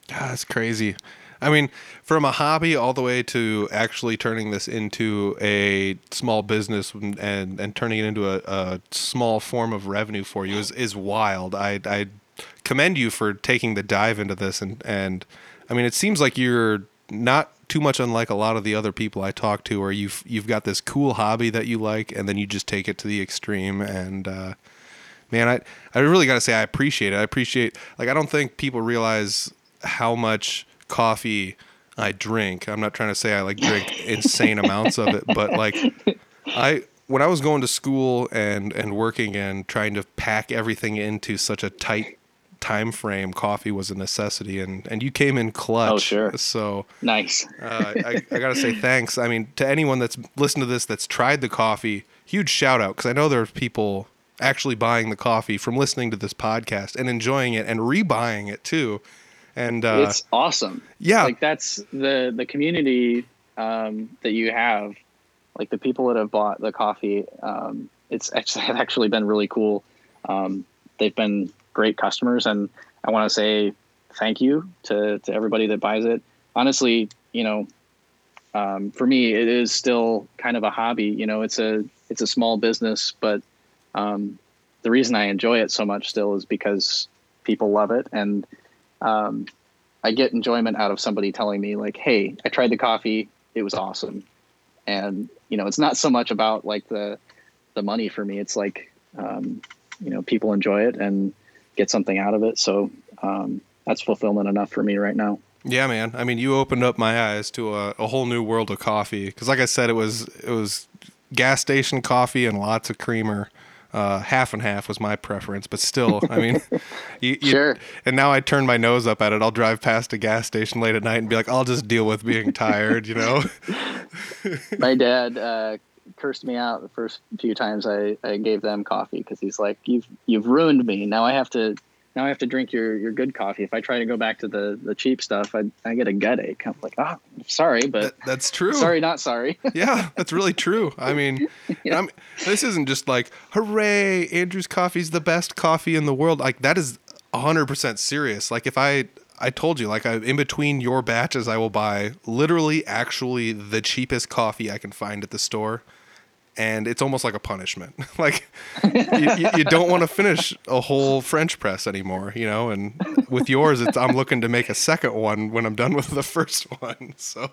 That's crazy. I mean, from a hobby all the way to actually turning this into a small business and turning it into a small form of revenue for you is wild. I commend you for taking the dive into this, and I mean, it seems like you're not too much unlike a lot of the other people I talk to, where you've got this cool hobby that you like, and then you just take it to the extreme. And man, I really got to say I appreciate it. I appreciate, like, I don't think people realize how much coffee I drink. I'm not trying to say I like drink insane amounts of it, but like when I was going to school and working and trying to pack everything into such a tight time frame, coffee was a necessity, and you came in clutch. Oh, sure. So nice. I got to say thanks. I mean, to anyone that's listened to this, that's tried the coffee, huge shout out. 'Cause I know there's people actually buying the coffee from listening to this podcast and enjoying it and rebuying it too. And it's awesome. Yeah. Like, that's the community that you have. Like, the people that have bought the coffee, it's actually been really cool. They've been great customers, and I want to say thank you to everybody that buys it. Honestly, you know, for me, it is still kind of a hobby. You know, it's a small business, but the reason I enjoy it so much still is because people love it, and I get enjoyment out of somebody telling me, like, "Hey, I tried the coffee; it was awesome." And, you know, it's not so much about like the money for me. It's like, you know, people enjoy it and get something out of it. So, that's fulfillment enough for me right now. Yeah, man. I mean, you opened up my eyes to a whole new world of coffee. 'Cause like I said, it was gas station coffee and lots of creamer. Half and half was my preference, but still, I mean, sure. And now I turn my nose up at it. I'll drive past a gas station late at night and be like, I'll just deal with being tired, you know? My dad cursed me out the first few times I gave them coffee, because he's like, you've ruined me. Now I have to drink your good coffee. If I try to go back to the cheap stuff, I get a gut ache. I'm like, sorry, but that's true. Sorry, not sorry. Yeah, that's really true. I mean, yeah. This isn't just like, hooray, Andrew's coffee's the best coffee in the world. Like, that is 100% serious. Like, if I told you, like, in between your batches, I will buy literally actually the cheapest coffee I can find at the store. And it's almost like a punishment. Like, you don't want to finish a whole French press anymore, you know? And with yours, I'm looking to make a second one when I'm done with the first one. So,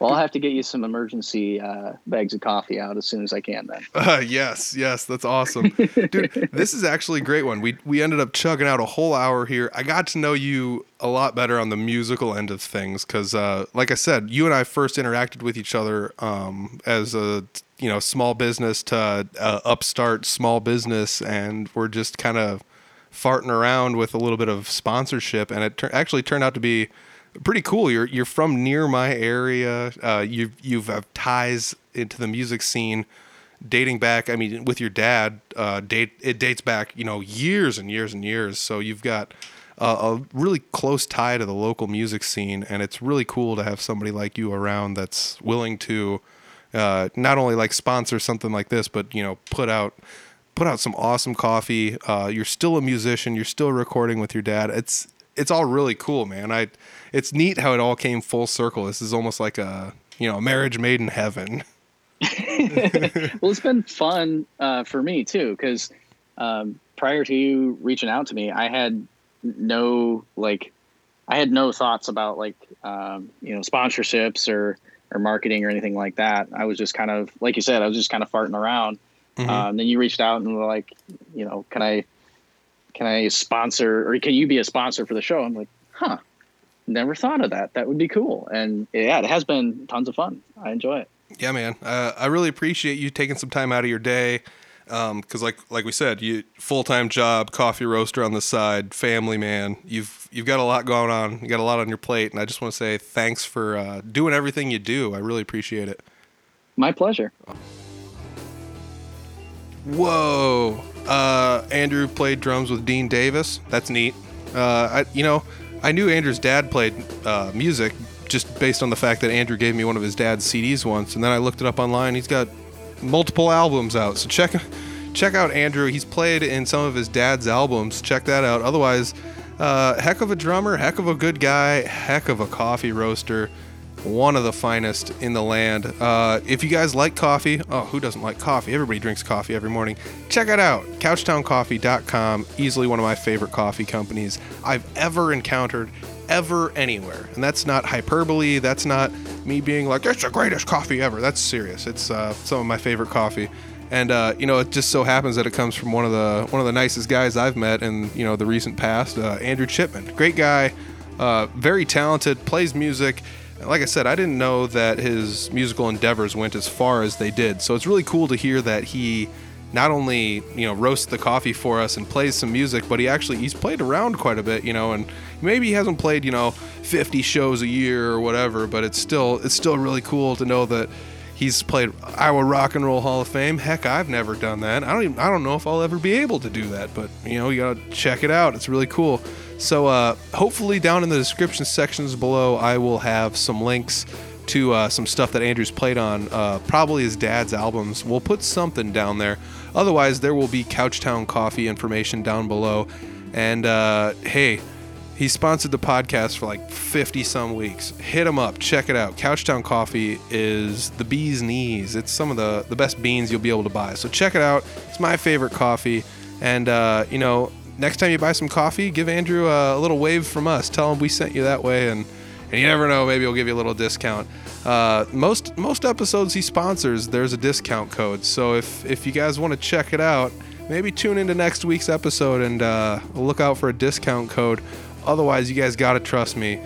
well, I'll have to get you some emergency bags of coffee out as soon as I can then. Yes, that's awesome. Dude, this is actually a great one. We ended up chugging out a whole hour here. I got to know you a lot better on the musical end of things, because like I said, you and I first interacted with each other as a small business to upstart small business, and we're just kind of farting around with a little bit of sponsorship, and it actually turned out to be pretty cool. You're from near my area. You've have ties into the music scene dating back. I mean, with your dad, it dates back years and years and years. So you've got a really close tie to the local music scene, and it's really cool to have somebody like you around that's willing to. Not only like sponsor something like this, but put out some awesome coffee. You're still a musician. You're still recording with your dad. It's all really cool, man. It's neat how it all came full circle. This is almost like a marriage made in heaven. Well, it's been fun for me too, because prior to you reaching out to me, I had no thoughts about like sponsorships or marketing or anything like that. I was just kind of, like you said, farting around. Mm-hmm. Then you reached out and were like, can I sponsor, or can you be a sponsor for the show? I'm like, never thought of that. That would be cool. And yeah, it has been tons of fun. I enjoy it. Yeah, man. I really appreciate you taking some time out of your day. 'Cause like we said, you full-time job, coffee roaster on the side, family man, you've got a lot going on. You got a lot on your plate. And I just want to say thanks for doing everything you do. I really appreciate it. My pleasure. Whoa. Andrew played drums with Dean Davis. That's neat. I knew Andrew's dad played music just based on the fact that Andrew gave me one of his dad's CDs once. And then I looked it up online. He's got multiple albums out, so check out Andrew. He's played in some of his dad's albums. Check that out. Otherwise, heck of a drummer, heck of a good guy, heck of a coffee roaster. one of the finest in the land. If you guys like coffee, who doesn't like coffee? Everybody drinks coffee every morning. Check it out, CouchtownCoffee.com, easily one of my favorite coffee companies I've ever encountered, ever anywhere. And that's not hyperbole. That's not me being like, it's the greatest coffee ever. That's serious. It's some of my favorite coffee. And, it just so happens that it comes from one of the nicest guys I've met in, the recent past, Andrew Chipman. Great guy, very talented, plays music. Like I said, I didn't know that his musical endeavors went as far as they did. So it's really cool to hear that he not only, roasts the coffee for us and plays some music, but he's played around quite a bit, and maybe he hasn't played, 50 shows a year or whatever, but it's still really cool to know that he's played Iowa Rock and Roll Hall of Fame. Heck, I've never done that. I don't know if I'll ever be able to do that, but you gotta check it out. It's really cool. So hopefully down in the description sections below, I will have some links to some stuff that Andrew's played on, probably his dad's albums. We'll put something down there. Otherwise, there will be Couchtown Coffee information down below. And hey, he sponsored the podcast for like 50-some weeks. Hit him up. Check it out. Couchtown Coffee is the bee's knees. It's some of the best beans you'll be able to buy. So check it out. It's my favorite coffee. And, next time you buy some coffee, give Andrew a little wave from us. Tell him we sent you that way. And you never know, maybe he'll give you a little discount. Most episodes he sponsors, there's a discount code. So if you guys want to check it out, maybe tune into next week's episode and look out for a discount code. Otherwise, you guys got to trust me.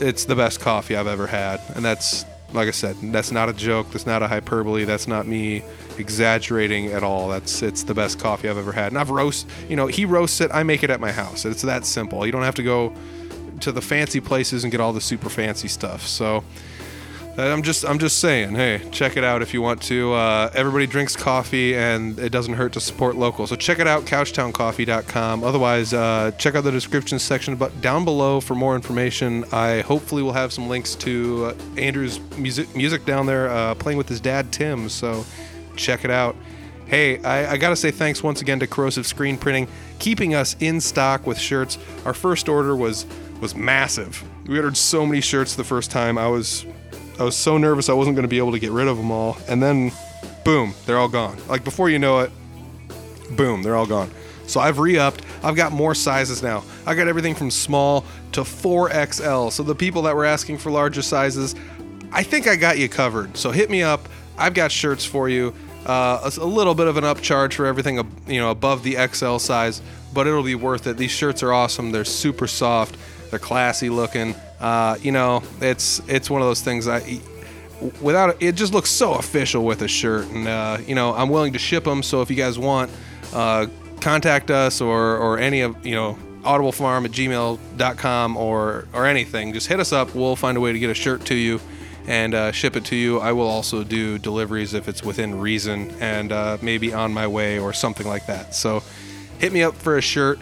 It's the best coffee I've ever had. And that's, like I said, that's not a joke. That's not a hyperbole. That's not me exaggerating at all. It's the best coffee I've ever had. And I've he roasts it. I make it at my house. It's that simple. You don't have to go to the fancy places and get all the super fancy stuff. So I'm just saying, hey, check it out if you want to. Everybody drinks coffee, and it doesn't hurt to support local. So check it out, CouchtownCoffee.com. Otherwise, check out the description section down below for more information. I hopefully will have some links to Andrew's music down there, playing with his dad, Tim. So check it out. Hey, I got to say thanks once again to Corrosive Screen Printing, keeping us in stock with shirts. Our first order was massive. We ordered so many shirts the first time. I was so nervous I wasn't going to be able to get rid of them all. And then, boom, they're all gone. Like, before you know it, boom, they're all gone. So I've re-upped. I've got more sizes now. I got everything from small to 4XL. So the people that were asking for larger sizes, I think I got you covered. So hit me up. I've got shirts for you. A little bit of an upcharge for everything, above the XL size, but it'll be worth it. These shirts are awesome. They're super soft. They're classy looking. It's one of those things it just looks so official with a shirt, and I'm willing to ship them. So if you guys want, contact us or any of, audiblefarm@gmail.com or anything, just hit us up. We'll find a way to get a shirt to you and, ship it to you. I will also do deliveries if it's within reason and, maybe on my way or something like that. So hit me up for a shirt.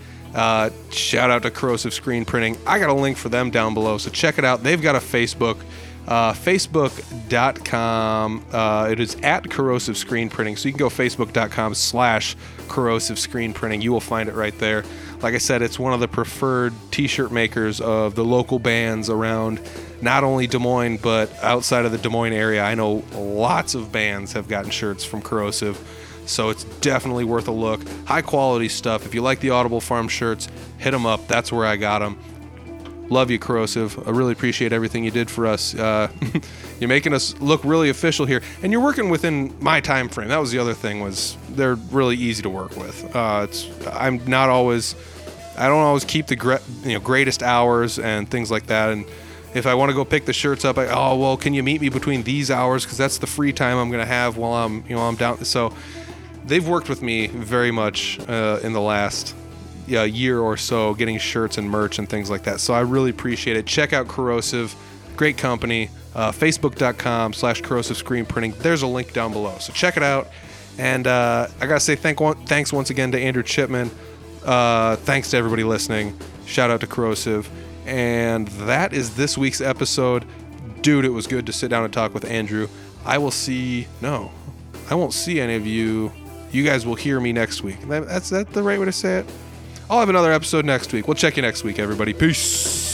Shout out to Corrosive Screen Printing. I got a link for them down below, so check it out. They've got a Facebook, facebook.com. It is at Corrosive Screen Printing, so you can go facebook.com/Corrosive Screen Printing. You will find it right there. Like I said, it's one of the preferred t-shirt makers of the local bands around not only Des Moines, but outside of the Des Moines area. I know lots of bands have gotten shirts from Corrosive. So it's definitely worth a look. High quality stuff. If you like the Audible Farm shirts, hit them up. That's where I got them. Love you, Corrosive. I really appreciate everything you did for us. You're making us look really official here. And you're working within my time frame. That was the other thing, was they're really easy to work with. I don't always keep the greatest hours and things like that. And if I want to go pick the shirts up, can you meet me between these hours? Because that's the free time I'm going to have while I'm down. So they've worked with me very much in the last year or so, getting shirts and merch and things like that. So I really appreciate it. Check out Corrosive. Great company. Facebook.com/Corrosive Screen Printing. There's a link down below. So check it out. And I got to say thanks once again to Andrew Chipman. Thanks to everybody listening. Shout out to Corrosive. And that is this week's episode. Dude, it was good to sit down and talk with Andrew. I won't see any of you. You guys will hear me next week. That's the right way to say it. I'll have another episode next week. We'll check you next week, everybody. Peace.